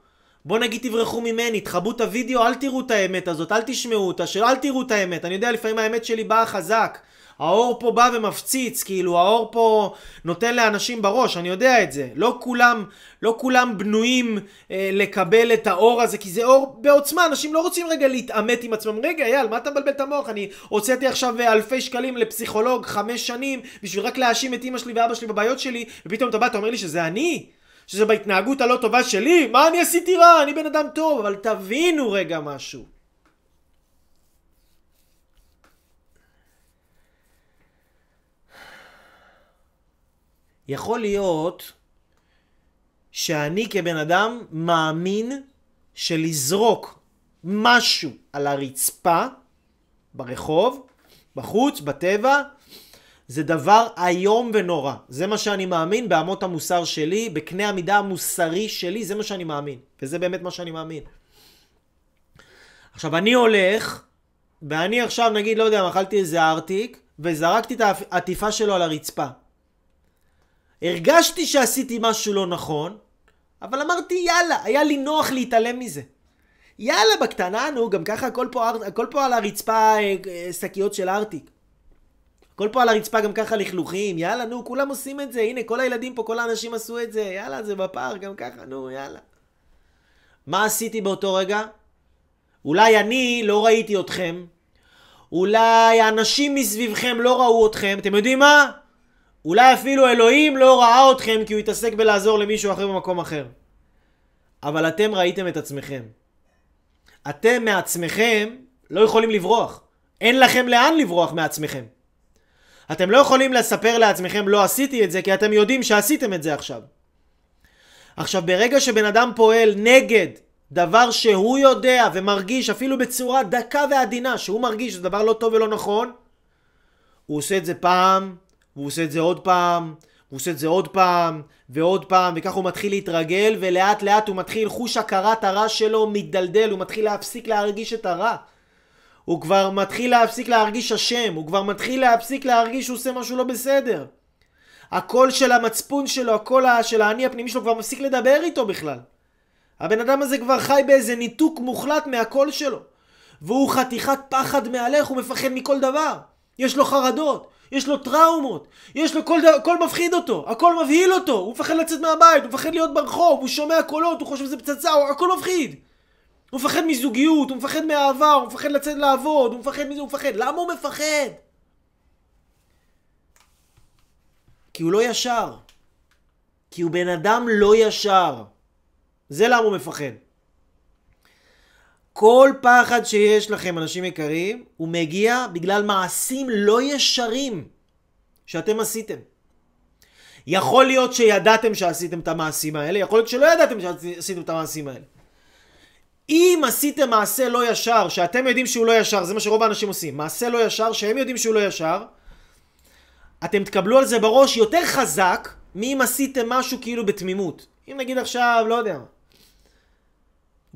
בוא נגיד תברחו ממני, תחבו את הוידאו, אל תראו את האמת הזאת, אל תשמעו אותה, אל תראו את האמת. אני יודע, לפעמים האמת שלי באה חזק, האור פה בא ומפציץ, כאילו האור פה נותן לאנשים בראש, אני יודע את זה. לא כולם, לא כולם בנויים אה, לקבל את האור הזה, כי זה אור בעוצמה, אנשים לא רוצים רגע להתאמת עם עצמם. רגע, אייל, מה אתה מבלבל את המוח? אני הוצאתי עכשיו אלפי שקלים לפסיכולוג חמש שנים, בשביל רק להאשים את אמא שלי ואבא שלי בבעיות שלי, ופתאום אתה בא, אתה אומר לי שזה אני? שזה בהתנהגות הלא טובה שלי? מה אני עשיתי רע? אני בן אדם טוב. אבל תבינו רגע משהו. יכול להיות שאני כבן אדם מאמין שלזרוק משהו על הרצפה, ברחוב, בחוץ, בטבע, זה דבר איום ונורא. זה מה שאני מאמין באמות המוסר שלי, בקנה המידה המוסרי שלי, זה מה שאני מאמין. וזה באמת מה שאני מאמין. עכשיו אני הולך, ואני עכשיו נגיד, לא יודע, אכלתי איזה ארטיק, וזרקתי את העטיפה שלו על הרצפה. הרגשתי שעשיתי משהו לא נכון, אבל אמרתי יאללה, היה לי נוח להתעלם מזה. יאללה, בקטנה, נו, גם ככה הכל פה, הכל פה על הרצפה שקיות של ארטיק. כל פה על הרצפה גם ככה לכלוכים, יאללה נו, כולם עושים את זה, הנה כל הילדים פה, כל האנשים עשו את זה, יאללה זה בפער גם ככה, נו יאללה. מה עשיתי באותו רגע? אולי אני לא ראיתי אתכם, אולי האנשים מסביבכם לא ראו אתכם, אתם יודעים מה? אולי אפילו אלוהים לא ראה אתכם כי הוא התעסק בלעזור למישהו אחר במקום אחר. אבל אתם ראיתם את עצמכם. אתם מעצמכם לא יכולים לברוח, אין לכם לאן לברוח מעצמכם. אתם לא יכולים לספר לעצמכם לא עשיתי את זה, כי אתם יודעים שעשיתם את זה עכשיו. עכשיו ברגע שבן אדם פועל נגד דבר שהוא יודע ומרגיש אפילו בצורה דקה ועדינה שהוא מרגיש שזה דבר לא טוב ולא נכון, הוא עושה את זה פעם, הוא עושה את זה עוד פעם, הוא עושה את זה עוד פעם ועוד פעם, וכך הוא מתחיל להתרגל, ולאט לאט הוא מתחיל, חוש הכרת הרע שלו מתדלדל, הוא מתחיל להפסיק להרגיש את הרע. הוא כבר מתחיל להפסיק להרגיש אשם, הוא כבר מתחיל להפסיק להרגיש שהוא עושה משהו לא בסדר. הקול של המצפון שלו, הקול של העני הפנימי שלו כבר מפסיק לדבר איתו בכלל. הבן אדם הזה כבר חי באיזה ניתוק מוחלט מהקול שלו. והוא חתיכת פחד מהלך, הוא מפחד מכל דבר. יש לו חרדות, יש לו טראומות, יש לו כל, כל מפחיד אותו, הכל מבהיל אותו. הוא מפחד לצאת מהבית, הוא מפחד להיות ברחוב, הוא שומע קולות, הוא חושב שזה פצצה, הכל מפחיד. הוא מפחד מזוגיות, הוא מפחד מהעבר, הוא מפחד לצאת לעבוד, הוא מפחד מזה, הוא מפחד. למה הוא מפחד? כי הוא לא ישר. כי הוא בן אדם לא ישר. זה למה הוא מפחד. כל פחד שיש לכם, אנשים יקרים, הוא מגיע בגלל מעשים לא ישרים שאתם עשיתם. יכול להיות שידעתם שעשיתם את המעשים האלה, יכול להיות שלא ידעתם שעשיתם את המעשים האלה. אם עשיתם מעשה לא ישר, שאתם יודעים שהוא לא ישר, זה מה שרוב האנשים עושים, מעשה לא ישר, שהם יודעים שהוא לא ישר, אתם תקבלו על זה בראש יותר חזק, מאם עשיתם משהו כאילו בתמימות. אם נגיד עכשיו, לא יודע,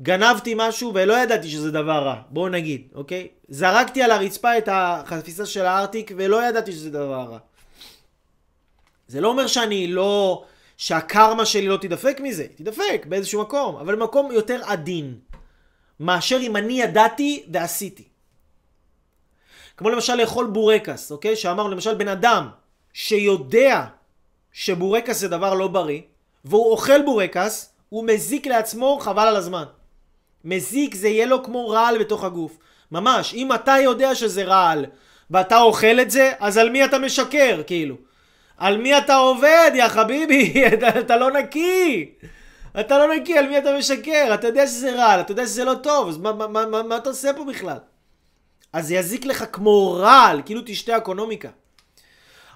גנבתי משהו ולא ידעתי שזה דבר רע, בואו נגיד, אוקיי? זרקתי על הרצפה את החפיסה של הארטיק ולא ידעתי שזה דבר רע. זה לא אומר שאני לא... שהקרמה שלי לא תדפק מזה, תדפק באיזשהו מקום, אבל מקום יותר עדין. מאשר אם אני ידעתי ועשיתי. כמו למשל לאכול בורקס, אוקיי? שאמר למשל בן אדם שיודע שבורקס זה דבר לא בריא, והוא אוכל בורקס, הוא מזיק לעצמו חבל על הזמן. מזיק זה יהיה לו כמו רעל בתוך הגוף. ממש, אם אתה יודע שזה רעל ואתה אוכל את זה, אז על מי אתה משקר, כאילו? על מי אתה עובד, יא חביבי? אתה לא נקי. אתה לא נקי, על מי אתה משקר? אתה יודע שזה רע, אתה יודע שזה לא טוב, אז מה, מה, מה, מה אתה עושה פה בכלל? אז זה יזיק לך כמו רעל, כאילו תשתה אקונומיקה.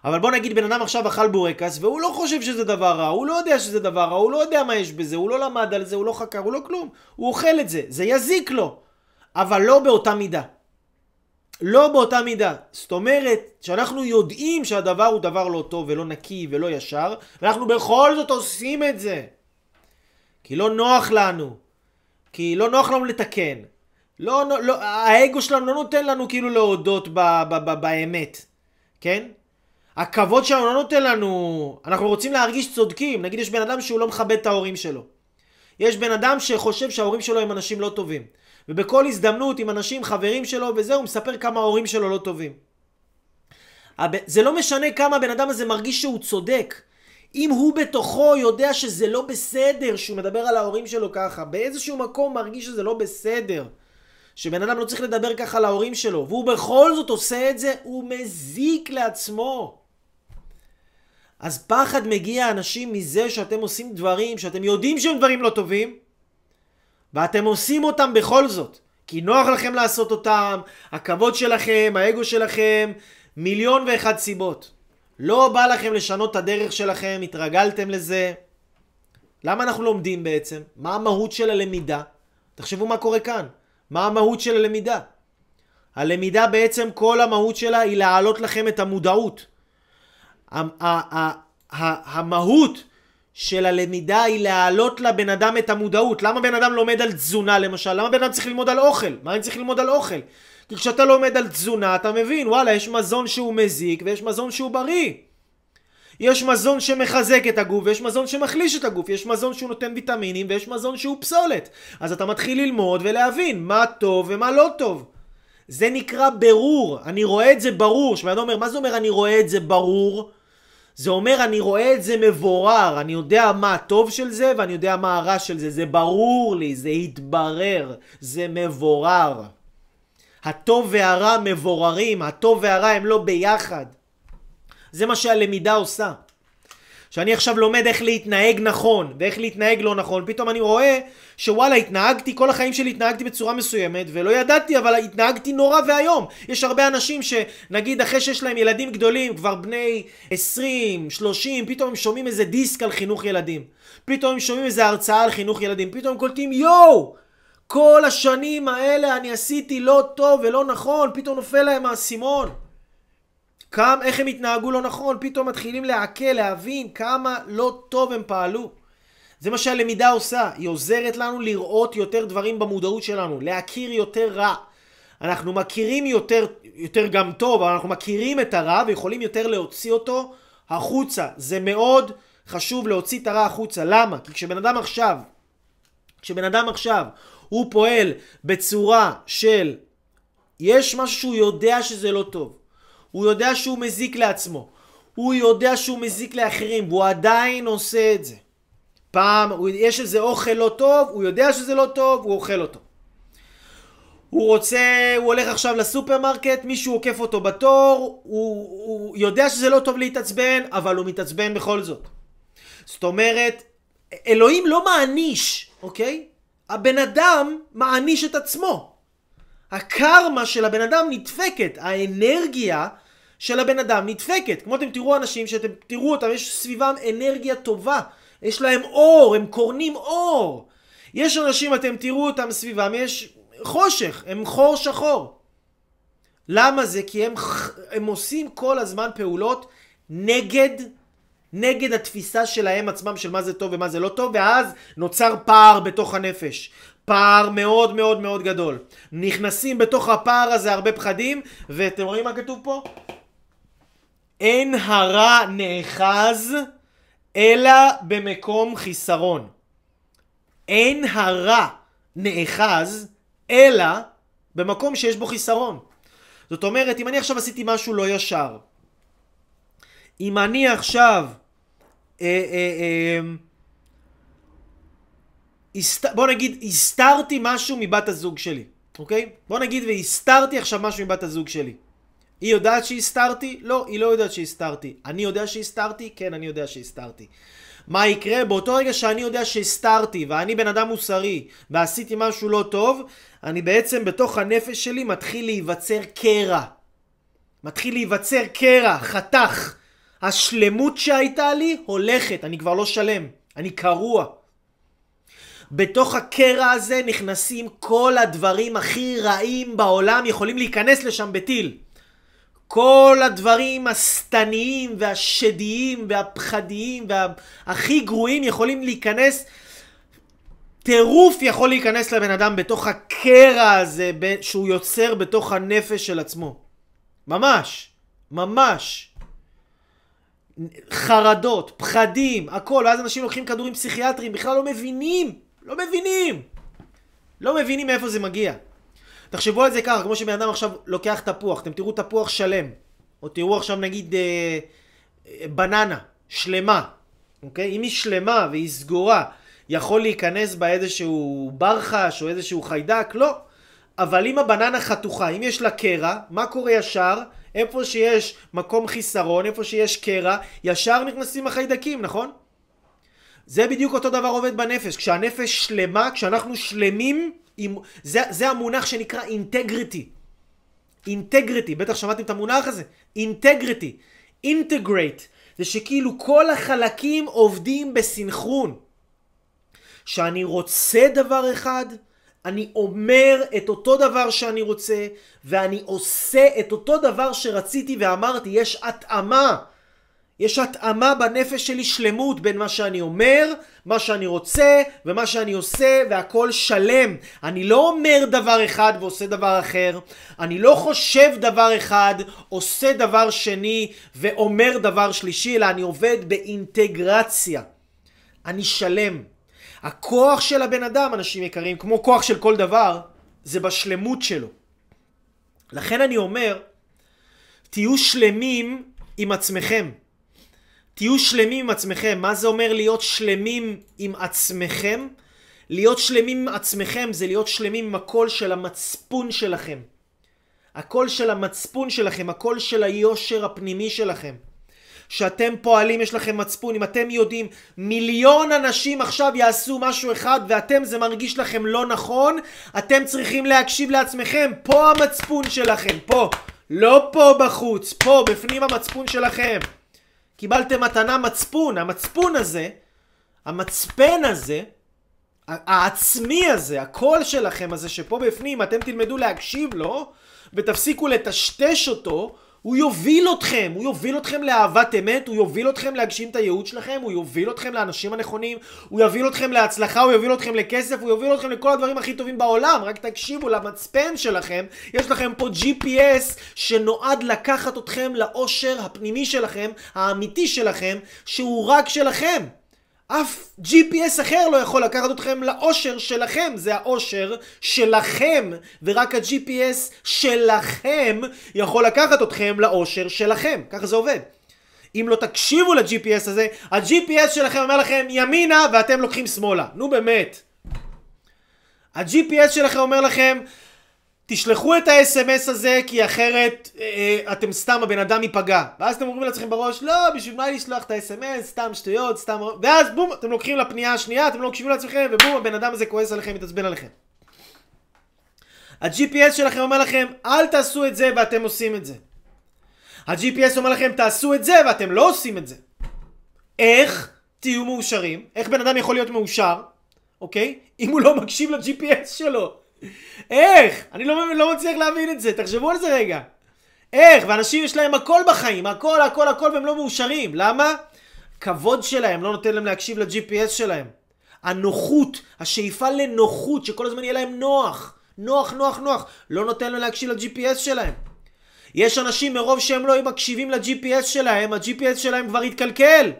אבל בוא נגיד, בן אדם עכשיו אכל בורקס, והוא לא חושב שזה דבר רע, הוא לא יודע שזה דבר רע, הוא לא יודע מה יש בזה, הוא לא למד על זה, הוא לא חקר, הוא לא כלום. הוא אוכל את זה, זה יזיק לו. אבל לא באותה מידה. לא באותה מידה. זאת אומרת, שאנחנו יודעים שהדבר הוא דבר לא טוב ולא נקי ולא ישר, ואנחנו בכל זאת עושים את זה. כי לא נוח לנו. כי לא נוח לנו לתקן. לא, לא, האגו שלנו לא נותן לנו כאילו להודות ב, ב, ב, באמת. כן? הכבוד שלנו לא נותן לנו, אנחנו רוצים להרגיש צודקים. נגיד יש בן אדם שהוא לא מכבד את ההורים שלו. יש בן אדם שחושב שההורים שלו הם אנשים לא טובים. ובכל הזדמנות עם אנשים, חברים שלו וזה, הוא מספר כמה ההורים שלו לא טובים. זה לא משנה כמה הבן אדם הזה מרגיש שהוא צודק. אם הוא בתוכו יודע שזה לא בסדר שהוא מדבר על ההורים שלו ככה, באיזשהו מקום מרגיש שזה לא בסדר. שבן אדם לא צריך לדבר ככה על ההורים שלו, והוא בכל זאת עושה את זה, הוא מזיק לעצמו. אז פחד מגיע אנשים מזה שאתם עושים דברים, שאתם יודעים שהם דברים לא טובים, ואתם עושים אותם בכל זאת. כי נוח לכם לעשות אותם, הכבוד שלכם, האגו שלכם, מיליון ואחת סיבות. לא בא לכם לשנות את הדרך שלכם, התרגלתם לזה. למה אנחנו לומדים בעצם? מה המהות של הלמידה? תחשבו מה קורה כאן. מה המהות של הלמידה? הלמידה בעצם כל המהות שלה היא להעלות לכם את המודעות. המהות של הלמידה היא להעלות לבן אדם את המודעות. למה בן אדם לומד על תזונה למשל? למה בן אדם צריך ללמוד על אוכל? מה אני צריך ללמוד על אוכל? כי כשאתה לומד על תזונה אתה מבין, וואלה, יש מזון שהוא מזיק ויש מזון שהוא בריא. יש מזון שמחזק את הגוף, ויש מזון שמחליש את הגוף, יש מזון שהוא נותן ויטמינים, ויש מזון שהוא פסולת. אז אתה מתחיל ללמוד ולהבין מה טוב ומה לא טוב. זה נקרא ברור, אני רואה את זה ברור. שבן אדם אומר, מה זה אומר אני רואה את זה ברור? זה אומר אני רואה את זה מבורר, אני יודע מה הטוב של זה ואני יודע מה הרע של זה. זה ברור לי, זה התברר, זה מבורר. הטוב והרע מבוררים, הטוב והרע הם לא ביחד. זה מה שהלמידה עושה. שאני עכשיו לומד איך להתנהג נכון ואיך להתנהג לא נכון, פתאום אני רואה שוואלה, התנהגתי, כל החיים שלי התנהגתי בצורה מסוימת ולא ידעתי, אבל התנהגתי נורא והיום. יש הרבה אנשים שנגיד אחרי שיש להם ילדים גדולים, כבר בני עשרים, שלושים, פתאום הם שומעים איזה דיסק על חינוך ילדים, פתאום הם שומעים איזה הרצאה על חינוך ילדים, פתאום הם קולטים, יואו, כל השנים האלה אני עשיתי לא טוב ולא נכון. פתאום נופל להם האסימון. כמה, איך הם התנהגו לא נכון, פתאום מתחילים להעכל, להבין כמה לא טוב הם פעלו. זה מה שהלמידה עושה, היא עוזרת לנו לראות יותר דברים במודעות שלנו, להכיר יותר רע. אנחנו מכירים יותר, יותר גם טוב, אבל אנחנו מכירים את הרע ויכולים יותר להוציא אותו החוצה. זה מאוד חשוב להוציא את הרע החוצה. למה? כי כשבן אדם עכשיו, כשבן אדם עכשיו הוא פועל בצורה של, יש משהו שהוא יודע שזה לא טוב. הוא יודע שהוא מזיק לעצמו, הוא יודע שהוא מזיק לאחרים, והוא עדיין עושה את זה. פעם, יש איזה אוכל לא טוב, הוא יודע שזה לא טוב, הוא אוכל אותו. הוא רוצה, הוא הולך עכשיו לסופרמרקט, מישהו עוקף אותו בתור, הוא, הוא יודע שזה לא טוב להתעצבן, אבל הוא מתעצבן בכל זאת. זאת אומרת, אלוהים לא מעניש, אוקיי? הבן אדם מעניש את עצמו. הקרמה של הבן אדם נדפקת, האנרגיה של הבן אדם נדפקת. כמו אתם תראו אנשים שאתם תראו אותם, יש סביבם אנרגיה טובה, יש להם אור, הם קורנים אור. יש אנשים, אתם תראו אותם סביבם, יש חושך, הם חור שחור. למה זה? כי הם, הם עושים כל הזמן פעולות נגד, נגד התפיסה שלהם עצמם של מה זה טוב ומה זה לא טוב, ואז נוצר פער בתוך הנפש. פער מאוד מאוד מאוד גדול. נכנסים בתוך הפער הזה הרבה פחדים, ואתם רואים מה כתוב פה? אין הרע נאחז, אלא במקום חיסרון. אין הרע נאחז, אלא במקום שיש בו חיסרון. זאת אומרת, אם אני עכשיו עשיתי משהו לא ישר, אם אני עכשיו... אה, אה, אה, בוא נגיד, הסתרתי משהו מבת הזוג שלי, אוקיי? בוא נגיד, והסתרתי עכשיו משהו מבת הזוג שלי. היא יודעת שהסתרתי? לא, היא לא יודעת שהסתרתי. אני יודע שהסתרתי? כן, אני יודע שהסתרתי. מה יקרה? באותו רגע שאני יודע שהסתרתי, ואני בן אדם מוסרי, ועשיתי משהו לא טוב, אני בעצם בתוך הנפש שלי מתחיל להיווצר קרע. מתחיל להיווצר קרע, חתך. השלמות שהייתה לי הולכת, אני כבר לא שלם, אני קרוע. בתוך הקרע הזה נכנסים כל הדברים הכי רעים בעולם, יכולים להיכנס לשם בטיל. כל הדברים הסתניים והשדיים והפחדיים והכי גרועים יכולים להיכנס, טירוף יכול להיכנס לבן אדם בתוך הקרע הזה שהוא יוצר בתוך הנפש של עצמו. ממש, ממש. חרדות, פחדים, הכל. אז אנשים לוקחים כדורים פסיכיאטריים, בכלל לא מבינים, לא מבינים. לא מבינים מאיפה זה מגיע. תחשבו על זה ככה, כמו שבן אדם עכשיו לוקח תפוח, אתם תראו תפוח שלם, או תראו עכשיו נגיד אה, אה, בננה, שלמה, אוקיי? אם היא שלמה והיא סגורה, יכול להיכנס בה איזשהו ברחש או איזשהו חיידק? לא. אבל אם הבננה חתוכה, אם יש לה קרע, מה קורה ישר? איפה שיש מקום חיסרון, איפה שיש קרע, ישר נכנסים החיידקים, נכון? זה בדיוק אותו דבר עובד בנפש, כשהנפש שלמה, כשאנחנו שלמים, זה, זה המונח שנקרא אינטגריטי. אינטגריטי, בטח שמעתם את המונח הזה. אינטגריטי, אינטגרייט, זה שכאילו כל החלקים עובדים בסינכרון. שאני רוצה דבר אחד, אני אומר את אותו דבר שאני רוצה, ואני עושה את אותו דבר שרציתי ואמרתי. יש התאמה, יש התאמה בנפש שלי, שלמות בין מה שאני אומר, מה שאני רוצה ומה שאני עושה, והכל שלם. אני לא אומר דבר אחד ועושה דבר אחר, אני לא חושב דבר אחד, עושה דבר שני ואומר דבר שלישי, אלא אני עובד באינטגרציה, אני שלם. הכוח של הבן אדם, אנשים יקרים, כמו כוח של כל דבר, זה בשלמות שלו. לכן אני אומר, תהיו שלמים עם עצמכם. תהיו שלמים עם עצמכם. מה זה אומר להיות שלמים עם עצמכם? להיות שלמים עם עצמכם זה להיות שלמים עם הקול של המצפון שלכם. הקול של המצפון שלכם, הקול של היושר הפנימי שלכם. שאתם פועלים, יש לכם מצפון. אם אתם יודעים, מיליון אנשים עכשיו יעשו משהו אחד ואתם זה מרגיש לכם לא נכון, אתם צריכים להקשיב לעצמכם. פה המצפון שלכם, פה, לא פה בחוץ, פה בפנים המצפון שלכם. קיבלתם מתנה מצפון, המצפון הזה, המצפן הזה, העצמי הזה, הקול שלכם הזה שפה בפנים, אתם תלמדו להקשיב לו ותפסיקו לטשטש אותו. הוא יוביל אתכם, הוא יוביל אתכם לאהבת אמת, הוא יוביל אתכם להגשים את הייעוד שלכם, הוא יוביל אתכם לאנשים הנכונים, הוא יוביל אתכם להצלחה, הוא יוביל אתכם לכסף, הוא יוביל אתכם לכל הדברים הכי טובים בעולם. רק תקשיבו למצפן שלכם. יש לכם פה ג'י פי אס שנועד לקחת אתכם לאושר הפנימי שלכם, האמיתי שלכם, שהוא רק שלכם. אף ג'י פי אס אחר לא יכול לקחת אתכם לאושר שלכם. זה האושר שלכם, ורק ה-ג'י פי אס שלכם יכול לקחת אתכם לאושר שלכם. ככה זה עובד. אם לא תקשיבו ל-ג'י פי אס הזה, ה-ג'י פי אס שלכם אומר לכם ימינה ואתם לוקחים שמאלה. נו באמת. ה-ג'י פי אס שלכם אומר לכם תשלחו את ה-אס אם אס הזה כי אחרת אה, אתם סתם הבן אדם ייפגע. ואז אתם אומרים לעצמכם בראש, לא, בשביל מה לשלוח את ה-אס אם אס, סתם שטויות, סתם... ואז בום, אתם לוקחים לפנייה השנייה, אתם לא מקשיבים לעצמכם, ובום, הבן אדם הזה כועס עליכם, מתעצבן עליכם. ה-ג'י פי אס שלכם אומר לכם, אל תעשו את זה ואתם עושים את זה. ה-ג'י פי אס אומר לכם, תעשו את זה ואתם לא עושים את זה. איך תהיו מאושרים? איך בן אדם יכול להיות מאושר? אוקיי? אם הוא לא מקשיב ל-ג'י פי אס שלו. איך? אני לא, לא מצליח להבין את זה. תחשבו על זה רגע. איך? ואנשים יש להם הכל בחיים, הכל הכל הכל, והם לא מאושרים. למה? כבוד שלהם לא נותן להם להקשיב ל-ג'י פי אס שלהם. הנוחות, השאיפה לנוחות, שכל הזמן יהיה להם נוח, נוח נוח נוח, לא נותן להם להקשיב ל-ג'י פי אס שלהם. יש אנשים מרוב שהם לא מקשיבים ל-ג'י פי אס שלהם, ה-ג'י פי אס שלהם כבר התקלקל,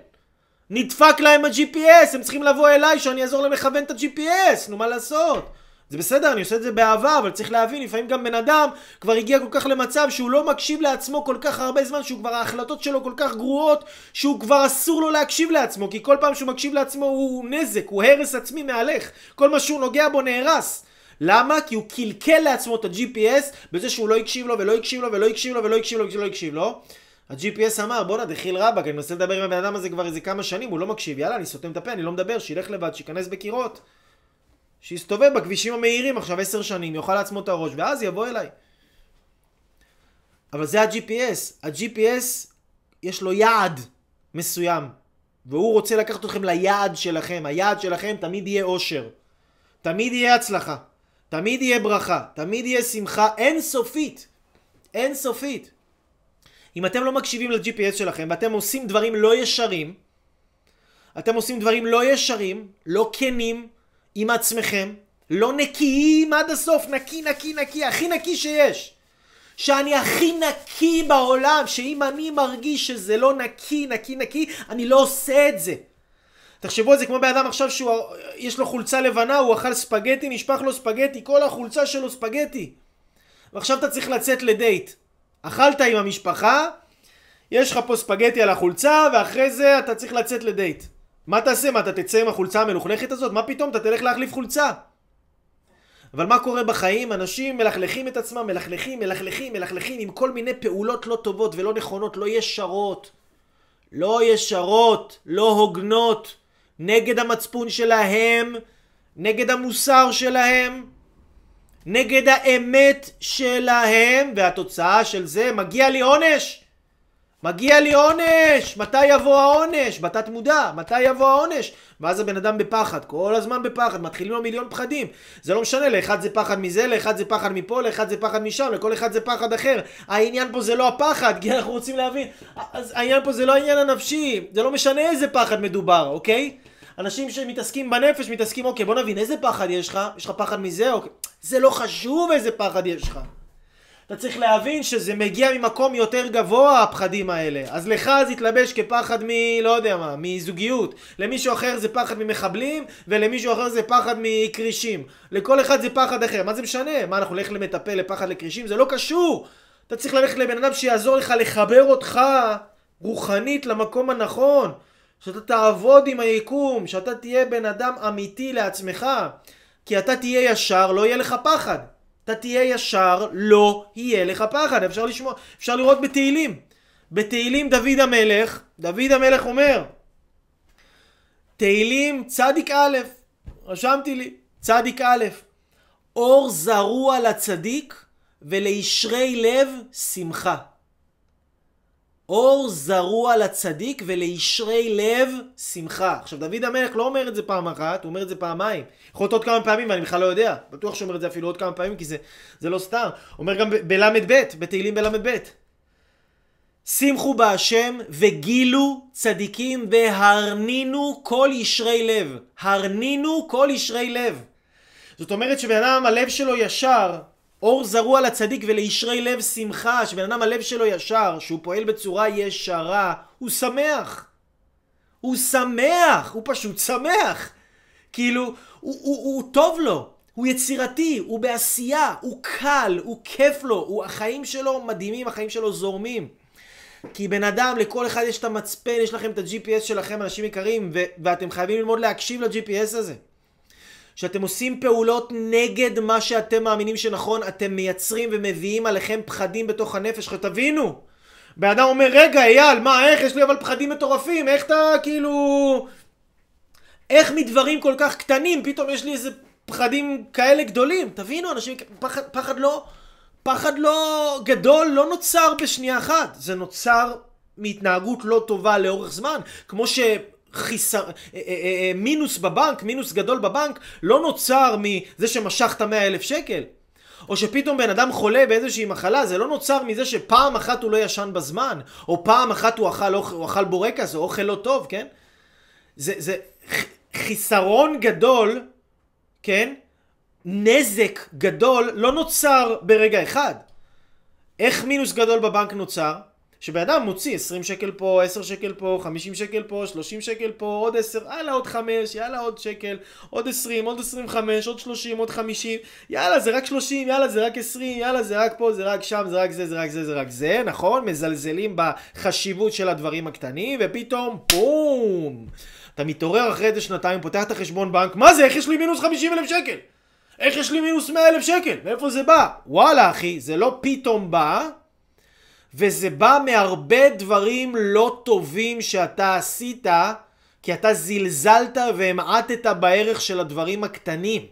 נדפק להם ה-ג'י פי אס, הם צריכים לבוא אליי שאני אעזור להם לכוון את ה-ג'י פי אס. נו, מה לעשות? זה בסדר, אני עושה את זה באהבה, אבל צריך להבין, לפעמים גם בן אדם כבר הגיע כל כך למצב שהוא לא מקשיב לעצמו כל כך הרבה זמן, שהוא כבר, ההחלטות שלו כל כך גרועות, שהוא כבר אסור לו להקשיב לעצמו, כי כל פעם שהוא מקשיב לעצמו הוא נזק, הוא הרס עצמי מהלך, כל מה שהוא נוגע בו נהרס. למה? כי הוא קלקל לעצמו את ה-ג'י פי אס בזה שהוא לא יקשיב לו ולא יקשיב לו ולא יקשיב לו ולא יקשיב לו ולא יקשיב לו. ה-ג'י פי אס אמר, בוא נדחיל רבק, אני מנסה לדבר עם הבן אדם הזה כבר איזה כמה שנים, הוא לא מקשיב, יאללה, אני סותם את הפה, אני לא מדבר, שילך לבד, שיכנס בקירות, שיסתובב בכבישים המהירים עכשיו עשר שנים, יאכל לעצמו את הראש, ואז יבוא אליי. אבל זה ה-ג'י פי אס. ה-ג'י פי אס יש לו יעד מסוים, והוא רוצה לקחת אתכם ליעד שלכם. היעד שלכם תמיד יהיה אושר, תמיד יהיה הצלחה, תמיד יהיה ברכה, תמיד יהיה שמחה אינסופית, אינסופית. אם אתם לא מקשיבים ל-ג'י פי אס שלכם ואתם עושים דברים לא ישרים, אתם עושים דברים לא ישרים, לא כנים עם עצמכם, לא נקיים עד הסוף, נקי נקי נקי, הכי נקי שיש. שאני הכי נקי בעולם, שאם אני מרגיש שזה לא נקי נקי נקי, אני לא עושה את זה. תחשבו את זה כמו באדם עכשיו שיש לו חולצה לבנה, הוא אכל ספגטי, נשפך לו ספגטי, כל החולצה שלו ספגטי. ועכשיו אתה צריך לצאת לדייט. אכלת עם המשפחה, יש לך פה ספגטי על החולצה, ואחרי זה אתה צריך לצאת לדייט. מה תעשה? מה, אתה תצא עם החולצה המלוכלכת הזאת? מה פתאום? אתה תלך להחליף חולצה. אבל מה קורה בחיים? אנשים מלכלכים את עצמם, מלכלכים, מלכלכים, מלכלכים עם כל מיני פעולות לא טובות ולא נכונות, לא ישרות, לא ישרות, לא הוגנות, נגד המצפון שלהם, נגד המוסר שלהם, נגד האמת שלהם, והתוצאה של זה, מגיע לי עונש, מגיע לי עונש, מתי יבוא העונש? בתת מודע, מתי יבוא העונש? ואז הבן אדם בפחד, כל הזמן בפחד, מתחילים לו מיליון פחדים. זה לא משנה, לאחד זה פחד מזה, לאחד זה פחד מפה, לאחד זה פחד משם, לכל אחד זה פחד אחר. העניין פה זה לא הפחד, כי אנחנו רוצים להבין, אז העניין פה זה לא העניין הנפשי, זה לא משנה איזה פחד מדובר, אוקיי? אנשים שמתעסקים בנפש, מתעסקים, אוקיי, בוא נבין, איזה פחד יש לך? יש לך פחד מזה, אוקיי? זה לא חשוב איזה פחד יש לך. אתה צריך להבין שזה מגיע ממקום יותר גבוה, הפחדים האלה. אז לך זה יתלבש כפחד מ... לא יודע מה, מזוגיות. למישהו אחר זה פחד ממחבלים, ולמישהו אחר זה פחד מקרישים. לכל אחד זה פחד אחר. מה זה משנה? מה, אנחנו נלך למטפל לפחד לקרישים? זה לא קשור. אתה צריך ללכת לבן אדם שיעזור לך לחבר אותך רוחנית למקום הנכון. שאתה תעבוד עם היקום, שאתה תהיה בן אדם אמיתי לעצמך. כי אתה תהיה ישר, לא יהיה לך פחד. אתה תהיה ישר, לא יהיה לך פחד. אפשר לשמוע, אפשר לראות בתהילים. בתהילים דוד המלך, דוד המלך אומר, תהילים צדיק א', רשמתי לי, צדיק א', אור זרוע לצדיק ולישרי לב שמחה. אור זרוע לצדיק ולישרי לב שמחה. עכשיו דוד המלך לא אומר את זה פעם אחת, הוא אומר את זה פעמיים. יכול להיות עוד כמה פעמים ואני בכלל לא יודע. בטוח שאומר את זה אפילו עוד כמה פעמים כי זה, זה לא סתם. אומר גם בלמד ב', בתהילים בלמד ב'. שמחו בהשם וגילו צדיקים והרנינו כל ישרי לב. הרנינו כל ישרי לב. זאת אומרת שבן אדם הלב שלו ישר, אור זרוע לצדיק ולישרי לב שמחה, שבן אדם הלב שלו ישר, שהוא פועל בצורה ישרה, הוא שמח. הוא שמח, הוא פשוט שמח. כאילו, הוא, הוא, הוא, הוא טוב לו, הוא יצירתי, הוא בעשייה, הוא קל, הוא כיף לו, הוא, החיים שלו מדהימים, החיים שלו זורמים. כי בן אדם, לכל אחד יש את המצפן, יש לכם את ה-ג'י פי אס שלכם, אנשים יקרים, ו- ואתם חייבים ללמוד להקשיב ל-ג'י פי אס הזה. שאתם עושים פעולות נגד מה שאתם מאמינים שנכון, אתם מייצרים ומביאים עליכם פחדים בתוך הנפש. תבינו, באדם אומר, רגע אייל, מה, איך? יש לי אבל פחדים מטורפים, איך אתה כאילו... איך מדברים כל כך קטנים, פתאום יש לי איזה פחדים כאלה גדולים. תבינו, אנשים, פחד, פחד לא, פחד לא גדול, לא נוצר בשנייה אחת. זה נוצר מהתנהגות לא טובה לאורך זמן, כמו ש... חיסר, מינוס בבנק, מינוס גדול בבנק, לא נוצר מזה שמשכת מאה אלף שקל. או שפתאום בן אדם חולה באיזושהי מחלה, זה לא נוצר מזה שפעם אחת הוא לא ישן בזמן, או פעם אחת הוא אכל, הוא אכל בורקס, או אוכל לא טוב, כן? זה, זה חיסרון גדול, כן? נזק גדול, לא נוצר ברגע אחד. איך מינוס גדול בבנק נוצר? שבאדם מוציא עשרים שקל פה, עשר שקל פה, חמישים שקל פה, שלושים שקל פה, עוד עשר, יאללה עוד חמש, יאללה עוד שקל, עוד עשרים, עוד עשרים וחמש, עוד שלושים, עוד חמישים, יאללה זה רק שלושים, יאללה זה רק עשרים, יאללה זה רק פה, זה רק שם, זה רק זה, זה רק זה, זה רק זה, נכון? מזלזלים בחשיבות של הדברים הקטנים, ופתאום, בום! אתה מתעורר אחרי זה שנתיים, פותח את החשבון בנק, מה זה? איך יש לי מינוס חמישים אלף שקל? איך יש לי מינוס מאה אלף שקל? מאיפה זה בא? וואלה אחי, זה לא פתאום בא, וזה בא מהרבה דברים לא טובים שאתה עשית, כי אתה זלזלת והמעטת בערך של הדברים הקטנים.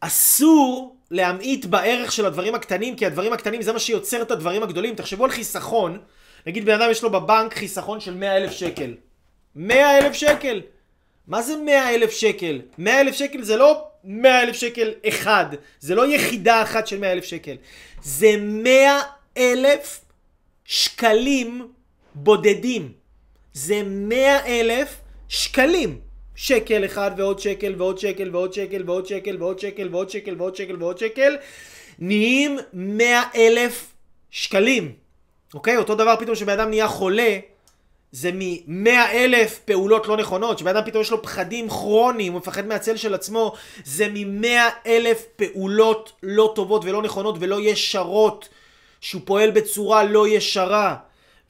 אסור להמעיט בערך של הדברים הקטנים, כי הדברים הקטנים זה מה שיוצר את הדברים הגדולים. תחשבו על חיסכון, נגיד בן אדם יש לו בבנק חיסכון של מאה אלף שקל. מאה אלף שקל. מה זה מאה אלף שקל? מאה אלף שקל זה לא מאה אלף שקל אחד, זה לא יחידה אחת של מאה אלף שקל. זה מאה אלף שקלים בודדים. זה מאה אלף שקלים. שקל אחד ועוד שקל ועוד שקל ועוד שקל ועוד שקל ועוד שקל ועוד שקל ועוד שקל ועוד שקל. נהיים מאה אלף שקלים. אוקיי? אותו דבר פתאום שבאדם נהיה חולה, זה מ-מאה אלף פעולות לא נכונות, שבאדם פתאום יש לו פחדים כרוניים, הוא מפחד מהצל של עצמו, זה מ-מאה אלף פעולות לא טובות ולא נכונות ולא ישרות, שהוא פועל בצורה לא ישרה,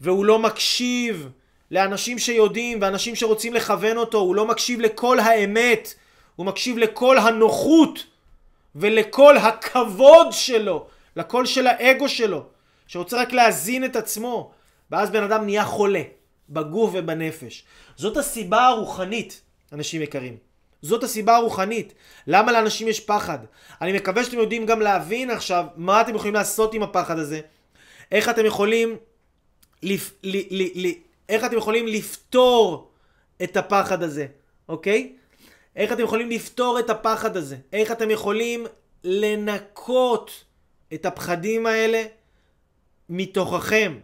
והוא לא מקשיב לאנשים שיודעים ואנשים שרוצים לכוון אותו, הוא לא מקשיב לכל האמת, הוא מקשיב לכל הנוחות ולכל הכבוד שלו, לכל של האגו שלו, שרוצה רק להזין את עצמו, ואז בן אדם נהיה חולה. בגוף ובנפש. זאת הסיבה הרוחנית, אנשים יקרים. זאת הסיבה הרוחנית. למה לאנשים יש פחד? אני מקווה שאתם יודעים גם להבין עכשיו מה אתם יכולים לעשות עם הפחד הזה. איך אתם יכולים לפ... ל... ל... ל... איך אתם יכולים לפתור את הפחד הזה, אוקיי? איך אתם יכולים לפתור את הפחד הזה? איך אתם יכולים לנקות את הפחדים האלה מתוככם?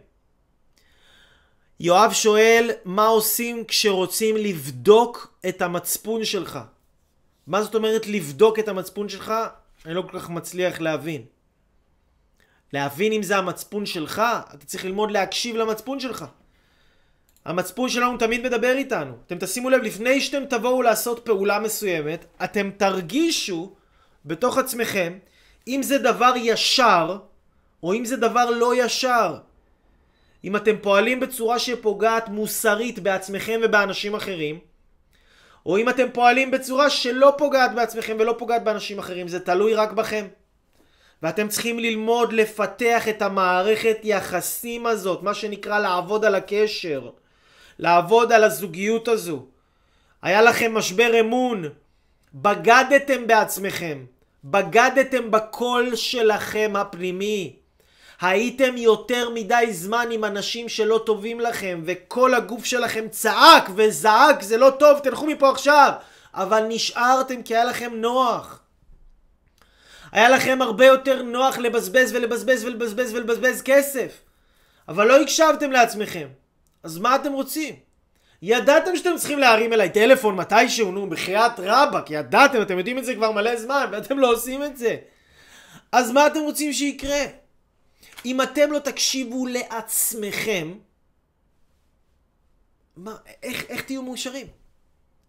יואב שואל, מה עושים כשרוצים לבדוק את המצפון שלך? מה זאת אומרת לבדוק את המצפון שלך? אני לא כל כך מצליח להבין. להבין אם זה המצפון שלך, אתה צריך ללמוד להקשיב למצפון שלך. המצפון שלנו תמיד מדבר איתנו. אתם תשימו לב, לפני שאתם תבואו לעשות פעולה מסוימת, אתם תרגישו בתוך עצמכם אם זה דבר ישר או אם זה דבר לא ישר. אם אתם פועלים בצורה שפוגעת מוסרית בעצמכם ובאנשים אחרים, או אם אתם פועלים בצורה שלא פוגעת בעצמכם ולא פוגעת באנשים אחרים, זה תלוי רק בכם. ואתם צריכים ללמוד לפתח את המערכת יחסים הזאת, מה שנקרא לעבוד על הקשר, לעבוד על הזוגיות הזו. היה לכם משבר אמון, בגדתם בעצמכם, בגדתם בקול שלכם הפנימי. הייתם יותר מדי זמן עם אנשים שלא טובים לכם, וכל הגוף שלכם צעק וזעק, זה לא טוב, תלכו מפה עכשיו. אבל נשארתם כי היה לכם נוח. היה לכם הרבה יותר נוח לבזבז ולבזבז ולבזבז ולבזבז כסף. אבל לא הקשבתם לעצמכם. אז מה אתם רוצים? ידעתם שאתם צריכים להרים אליי טלפון מתישהו, נו, בחיית רבק, ידעתם, אתם יודעים את זה כבר מלא זמן, ואתם לא עושים את זה. אז מה אתם רוצים שיקרה? אם אתם לא תקשיבו לעצמכם, מה, איך, איך תהיו מאושרים?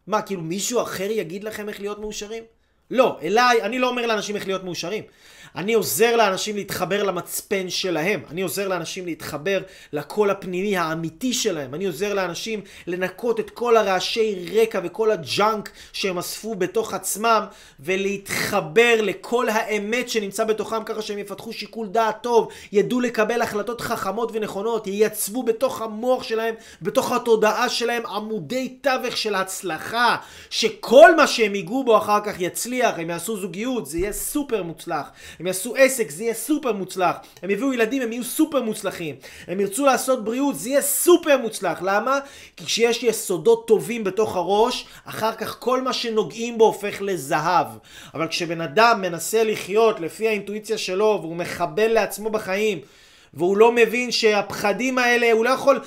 מה, כאילו מישהו אחר יגיד לכם איך להיות מאושרים? לא, אליי, אני לא אומר לאנשים איך להיות מאושרים. אני עוזר לאנשים להתחבר למצפן שלהם. אני עוזר לאנשים להתחבר לקול הפנימי האמיתי שלהם. אני עוזר לאנשים לנקות את כל הרעשי רקע וכל הג'אנק שהם אספו בתוך עצמם, ולהתחבר לכל האמת שנמצא בתוכם, ככה שהם יפתחו שיקול דעת טוב, ידעו לקבל החלטות חכמות ונכונות, ייצבו בתוך המוח שלהם, בתוך התודעה שלהם, עמודי תווך של הצלחה, שכל מה שהם ייגעו בו אחר כך יצליח. הם יעשו זוגיות, זה יהיה סופר מוצלח. הם יעשו עסק, זה יהיה סופר מוצלח. הם יביאו ילדים, הם יהיו סופר מוצלחים. הם ירצו לעשות בריאות, זה יהיה סופר מוצלח. למה? כי כשיש יסודות טובים בתוך הראש, אחר כך כל מה שנוגעים בו הופך לזהב. אבל כשבן אדם מנסה לחיות לפי האינטואיציה שלו, והוא מחבל לעצמו בחיים, והוא לא מבין שהפחדים האלה, הוא לא יכול...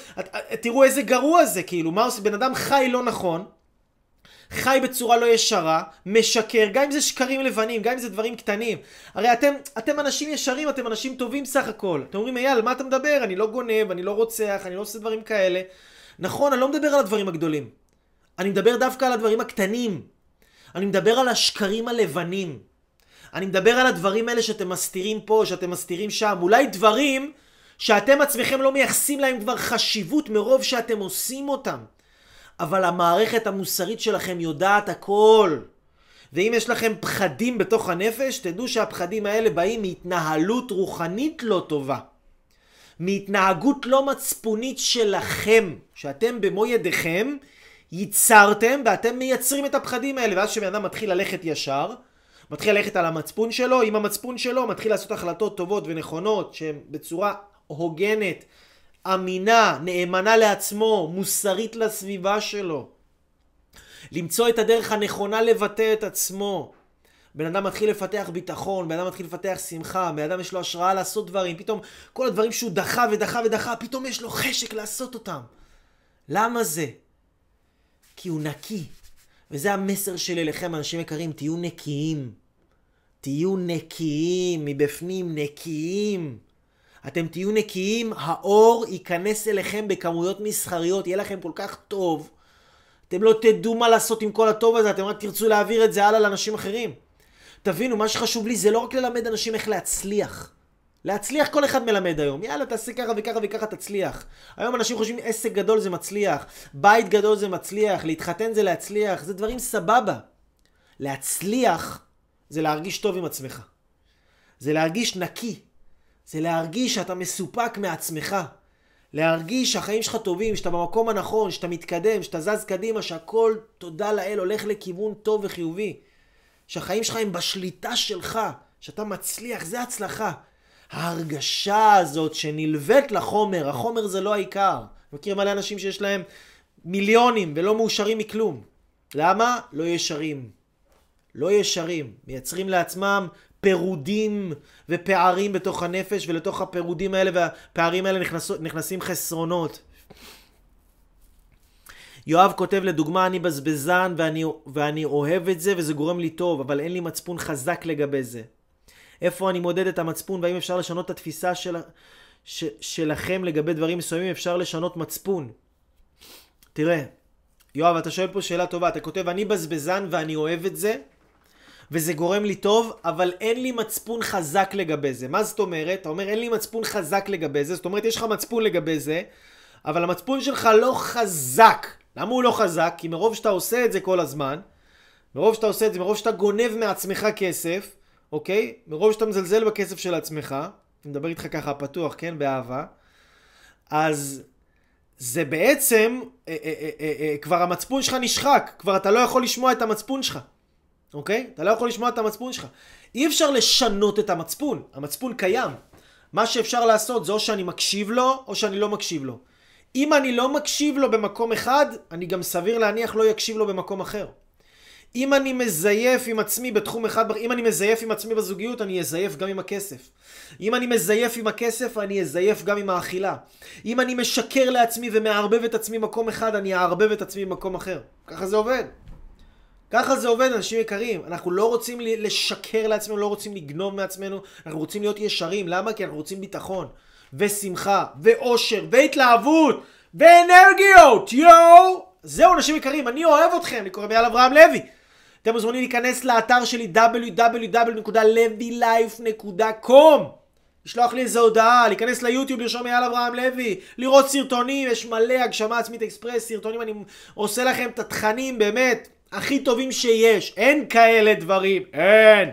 תראו איזה גרוע זה, כאילו. מה עושה? בן אדם חי לא נכון, חי בצורה לא ישרה, משקר, גם אם זה שקרים לבנים, גם אם זה דברים קטנים. הרי אתם, אתם אנשים ישרים, אתם אנשים טובים סך הכל. אתם אומרים, אייל, מה אתה מדבר? אני לא גונב, אני לא רוצח, אני לא עושה דברים כאלה. נכון, אני לא מדבר על הדברים הגדולים. אני מדבר דווקא על הדברים הקטנים. אני מדבר על השקרים הלבנים. אני מדבר על הדברים האלה שאתם מסתירים פה, שאתם מסתירים שם. אולי דברים שאתם עצמכם לא מייחסים להם כבר חשיבות מרוב שאתם עושים אותם. אבל המערכת המוסרית שלכם יודעת הכל. ואם יש לכם פחדים בתוך הנפש, תדעו שהפחדים האלה באים מהתנהלות רוחנית לא טובה. מהתנהגות לא מצפונית שלכם, שאתם במו ידיכם ייצרתם ואתם מייצרים את הפחדים האלה. ואז שבן אדם מתחיל ללכת ישר, מתחיל ללכת על המצפון שלו, עם המצפון שלו, מתחיל לעשות החלטות טובות ונכונות שהן בצורה הוגנת, אמינה, נאמנה לעצמו, מוסרית לסביבה שלו. למצוא את הדרך הנכונה לבטא את עצמו. בן אדם מתחיל לפתח ביטחון, בן אדם מתחיל לפתח שמחה, בן אדם יש לו השראה לעשות דברים, פתאום כל הדברים שהוא דחה ודחה ודחה, פתאום יש לו חשק לעשות אותם. למה זה? כי הוא נקי. וזה המסר שלי לכם, אנשים יקרים, תהיו נקיים. תהיו נקיים, מבפנים נקיים. אתם תהיו נקיים, האור ייכנס אליכם בכמויות מסחריות, יהיה לכם כל כך טוב. אתם לא תדעו מה לעשות עם כל הטוב הזה, אתם רק תרצו להעביר את זה הלאה לאנשים אחרים. תבינו, מה שחשוב לי זה לא רק ללמד אנשים איך להצליח. להצליח כל אחד מלמד היום. יאללה, תעשה ככה וככה וככה תצליח. היום אנשים חושבים עסק גדול זה מצליח, בית גדול זה מצליח, להתחתן זה להצליח, זה דברים סבבה. להצליח זה להרגיש טוב עם עצמך. זה להרגיש נקי. זה להרגיש שאתה מסופק מעצמך. להרגיש שהחיים שלך טובים, שאתה במקום הנכון, שאתה מתקדם, שאתה זז קדימה, שהכל, תודה לאל, הולך לכיוון טוב וחיובי. שהחיים שלך הם בשליטה שלך, שאתה מצליח, זה הצלחה. ההרגשה הזאת שנלוות לחומר, החומר זה לא העיקר. מכיר מלא אנשים שיש להם מיליונים ולא מאושרים מכלום. למה? לא ישרים. לא ישרים. מייצרים לעצמם פירודים ופערים בתוך הנפש, ולתוך הפירודים האלה והפערים האלה נכנסו, נכנסים חסרונות. יואב כותב לדוגמה, אני בזבזן ואני, ואני אוהב את זה וזה גורם לי טוב, אבל אין לי מצפון חזק לגבי זה. איפה אני מודד את המצפון, והאם אפשר לשנות את התפיסה של, של, שלכם לגבי דברים מסוימים? אפשר לשנות מצפון. תראה, יואב, אתה שואל פה שאלה טובה, אתה כותב, אני בזבזן ואני אוהב את זה, וזה גורם לי טוב, אבל אין לי מצפון חזק לגבי זה. מה זאת אומרת? אתה אומר, אין לי מצפון חזק לגבי זה, זאת אומרת, יש לך מצפון לגבי זה, אבל המצפון שלך לא חזק. למה הוא לא חזק? כי מרוב שאתה עושה את זה כל הזמן, מרוב שאתה עושה את זה, מרוב שאתה גונב מעצמך כסף, אוקיי? מרוב שאתה מזלזל בכסף של עצמך, אני מדבר איתך ככה פתוח, כן? באהבה. אז זה בעצם, אה, אה, אה, אה, כבר המצפון שלך נשחק, כבר אתה לא יכול לשמוע את המצפון שלך. אוקיי? אתה לא יכול לשמוע את המצפון שלך. אי אפשר לשנות את המצפון. המצפון קיים. מה שאפשר לעשות זה או שאני מקשיב לו, או שאני לא מקשיב לו. אם אני לא מקשיב לו במקום אחד, אני גם סביר להניח לא יקשיב לו במקום אחר. אם אני מזייף עם עצמי בתחום אחד, אם אני מזייף עם עצמי בזוגיות, אני אזייף גם עם הכסף. אם אני מזייף עם הכסף, אני אזייף גם עם האכילה. אם אני משקר לעצמי ומערבב את עצמי במקום אחד, אני אערבב את עצמי במקום אחר. ככה זה עובד. ככה זה עובד, אנשים יקרים. אנחנו לא רוצים לשקר לעצמנו, לא רוצים לגנוב מעצמנו, אנחנו רוצים להיות ישרים. למה? כי אנחנו רוצים ביטחון, ושמחה, ואושר, והתלהבות, ואנרגיות, יו! זהו, אנשים יקרים, אני אוהב אתכם, אני קורא אייל אברהם לוי. אתם מוזמנים להיכנס לאתר שלי דאבליו דאבליו דאבליו נקודה לוי לייף נקודה קום. לשלוח לי איזו הודעה, להיכנס ליוטיוב, לרשום אייל אברהם לוי, לראות סרטונים, יש מלא הגשמה עצמית אקספרס, סרטונים, אני עושה לכם את התכנים, באמת. הכי טובים שיש, אין כאלה דברים, אין.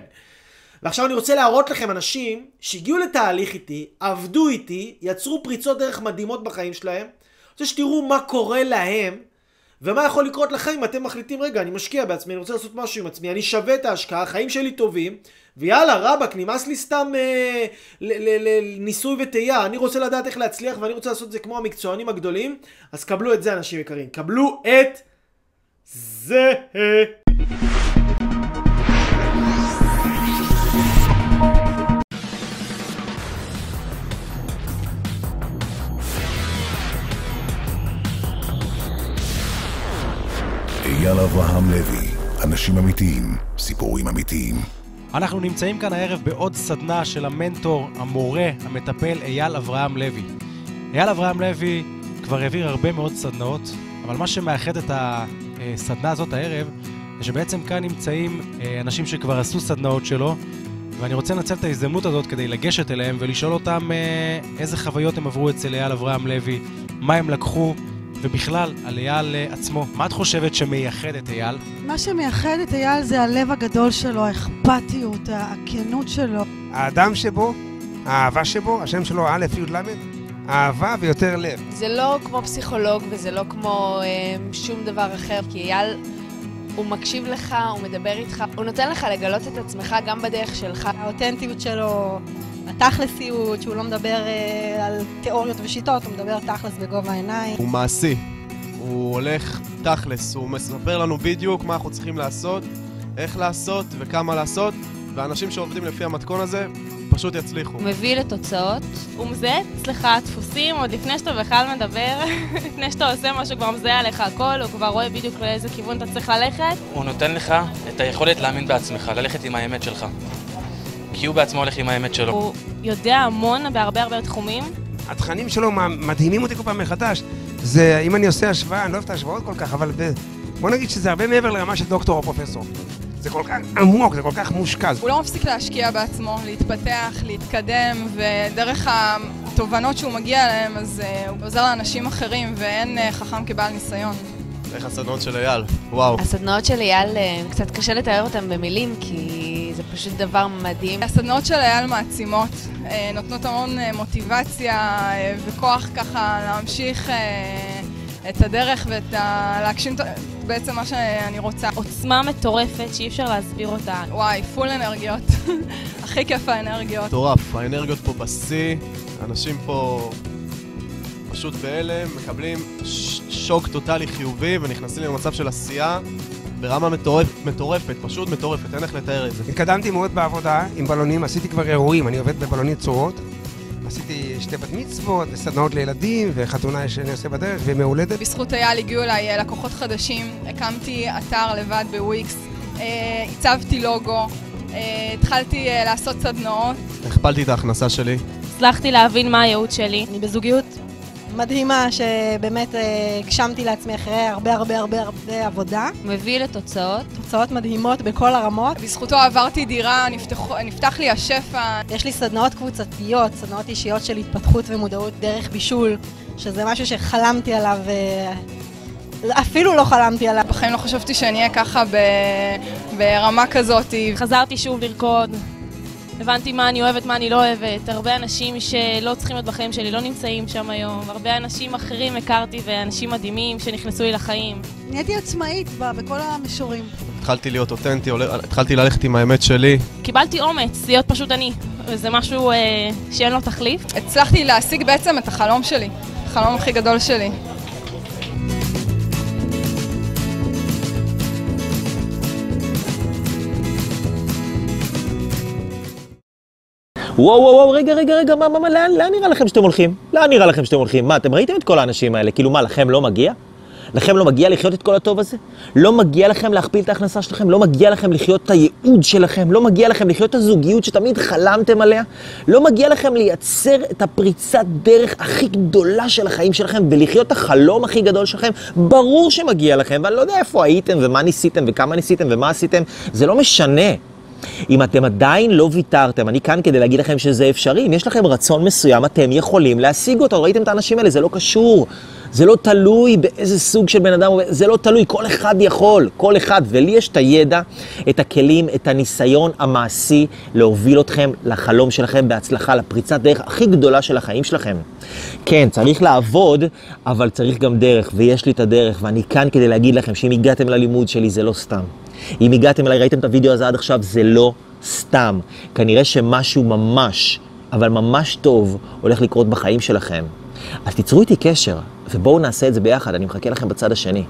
ועכשיו אני רוצה להראות לכם אנשים שהגיעו לתהליך איתי, עבדו איתי, יצרו פריצות דרך מדהימות בחיים שלהם. אני רוצה שתראו מה קורה להם, ומה יכול לקרות לחיים. אתם מחליטים, רגע, אני משקיע בעצמי, אני רוצה לעשות משהו עם עצמי, אני שווה את ההשקעה, החיים שלי טובים, ויאללה רבק, נמאס לי סתם אה, לניסוי וטעייה, אני רוצה לדעת איך להצליח, ואני רוצה לעשות את זה כמו המקצוענים הגדולים. אז קבלו את זה, אנשים יקרים, קבלו את זה. אייל אברהם לוי, אנשים אמיתיים, סיפורים אמיתיים. אנחנו נמצאים כאן הערב בעוד סדנה של המנטור, המורה, המטפל אייל אברהם לוי. אייל אברהם לוי כבר העביר הרבה מאוד סדנאות, אבל מה שמאחד את ה... הסדנה הזאת הערב, שבעצם כאן נמצאים אנשים שכבר עשו סדנאות שלו, ואני רוצה לנצל את ההזדמנות הזאת כדי לגשת אליהם ולשאול אותם איזה חוויות הם עברו אצל אייל אברהם לוי, מה הם לקחו ובכלל על אייל עצמו. מה את חושבת שמייחד את אייל? מה שמייחד את אייל זה הלב הגדול שלו, האכפתיות, הכנות שלו. האדם שבו, האהבה שבו, השם שלו א' י' ל', אהבה ויותר לב. זה לא כמו פסיכולוג וזה לא כמו אה, שום דבר אחר, כי אייל הוא מקשיב לך, הוא מדבר איתך, הוא נותן לך לגלות את עצמך גם בדרך שלך. האותנטיות שלו, התכלסיות, שהוא לא מדבר אה, על תיאוריות ושיטות, הוא מדבר תכלס בגובה העיניים. הוא מעשי, הוא הולך תכלס, הוא מספר לנו בדיוק מה אנחנו צריכים לעשות, איך לעשות וכמה לעשות, ואנשים שעובדים לפי המתכון הזה פשוט יצליחו. הוא מביא לתוצאות, הוא מזהה אצלך דפוסים עוד לפני שאתה בכלל מדבר, לפני שאתה עושה משהו כבר מזהה עליך הכל, הוא כבר רואה בדיוק לאיזה כיוון אתה צריך ללכת. הוא נותן לך את היכולת להאמין בעצמך, ללכת עם האמת שלך, כי הוא בעצמו הולך עם האמת שלו. הוא יודע המון בהרבה הרבה תחומים. התכנים שלו מדהימים אותי כל פעם מחדש. זה, אם אני עושה השוואה, אני לא אוהב את ההשוואות כל כך, אבל בוא נגיד שזה הרבה מעבר לרמה של דוקטור או פרופסור. זה כל כך עמוק, זה כל כך מושקע. הוא לא מפסיק להשקיע בעצמו, להתפתח, להתקדם, ודרך התובנות שהוא מגיע אליהם, אז הוא עוזר לאנשים אחרים, ואין חכם כבעל ניסיון. איך הסדנאות של אייל? וואו. הסדנאות של אייל, קצת קשה לתאר אותן במילים, כי זה פשוט דבר מדהים. הסדנאות של אייל מעצימות, נותנות המון מוטיבציה וכוח ככה להמשיך את הדרך ולהגשים בעצם מה שאני רוצה. עוצמה מטורפת שאי אפשר להסביר אותה. וואי, פול אנרגיות. הכי כיף האנרגיות. מטורף, האנרגיות פה בשיא, אנשים פה פשוט בהלם, מקבלים שוק טוטלי חיובי ונכנסים למצב של עשייה ברמה מטורפת, מטורפת, פשוט מטורפת, אין איך לתאר את זה. התקדמתי מאוד בעבודה עם בלונים, עשיתי כבר אירועים, אני עובד בבלונית צורות. עשיתי שתי בת מצוות, סדנאות לילדים וחתונה שאני עושה בדרך ומהולדת. בזכות אייל הגיעו אליי לקוחות חדשים, הקמתי אתר לבד בוויקס, הצבתי לוגו, התחלתי לעשות סדנאות. הכפלתי את ההכנסה שלי. הצלחתי להבין מה הייעוד שלי. אני בזוגיות מדהימה שבאמת הגשמתי לעצמי אחרי הרבה הרבה הרבה הרבה עבודה. מביא לתוצאות. תוצאות מדהימות בכל הרמות. בזכותו עברתי דירה, נפתח, נפתח לי השפע. יש לי סדנאות קבוצתיות, סדנאות אישיות של התפתחות ומודעות דרך בישול, שזה משהו שחלמתי עליו, אפילו לא חלמתי עליו. בחיים לא חשבתי שאני אהיה ככה ב, ברמה כזאת. חזרתי שוב לרקוד. הבנתי מה אני אוהבת, מה אני לא אוהבת. הרבה אנשים שלא צריכים להיות בחיים שלי לא נמצאים שם היום. הרבה אנשים אחרים הכרתי ואנשים מדהימים שנכנסו לי לחיים. נהייתי עצמאית בה, בכל המישורים. התחלתי להיות אותנטי, התחלתי ללכת עם האמת שלי. קיבלתי אומץ להיות פשוט אני, וזה משהו אה, שאין לו תחליף. הצלחתי להשיג בעצם את החלום שלי, החלום הכי גדול שלי. וואו וואו וואו, רגע רגע רגע, מה מה מה, לאן, לאן נראה לכם שאתם הולכים? לאן נראה לכם שאתם הולכים? מה, אתם ראיתם את כל האנשים האלה? כאילו מה, לכם לא מגיע? לכם לא מגיע לחיות את כל הטוב הזה? לא מגיע לכם להכפיל את ההכנסה שלכם? לא מגיע לכם לחיות את הייעוד שלכם? לא מגיע לכם לחיות את הזוגיות שתמיד חלמתם עליה? לא מגיע לכם לייצר את הפריצת דרך הכי גדולה של החיים שלכם ולחיות את החלום הכי גדול שלכם? ברור שמגיע לכם, ואני לא יודע איפה הייתם ומה ניסיתם וכמה ניסיתם ומה עשיתם, זה לא משנה. אם אתם עדיין לא ויתרתם, אני כאן כדי להגיד לכם שזה אפשרי. אם יש לכם רצון מסוים, אתם יכולים להשיג אותו. ראיתם את האנשים האלה, זה לא קשור. זה לא תלוי באיזה סוג של בן אדם, זה לא תלוי, כל אחד יכול, כל אחד. ולי יש את הידע, את הכלים, את הניסיון המעשי להוביל אתכם לחלום שלכם בהצלחה, לפריצת דרך הכי גדולה של החיים שלכם. כן, צריך לעבוד, אבל צריך גם דרך, ויש לי את הדרך, ואני כאן כדי להגיד לכם שאם הגעתם ללימוד שלי, זה לא סתם. אם הגעתם אליי, ראיתם את הוידאו הזה עד עכשיו, זה לא סתם. כנראה שמשהו ממש, אבל ממש טוב, הולך לקרות בחיים שלכם. אז תיצרו איתי קשר, ובואו נעשה את זה ביחד, אני מחכה לכם בצד השני.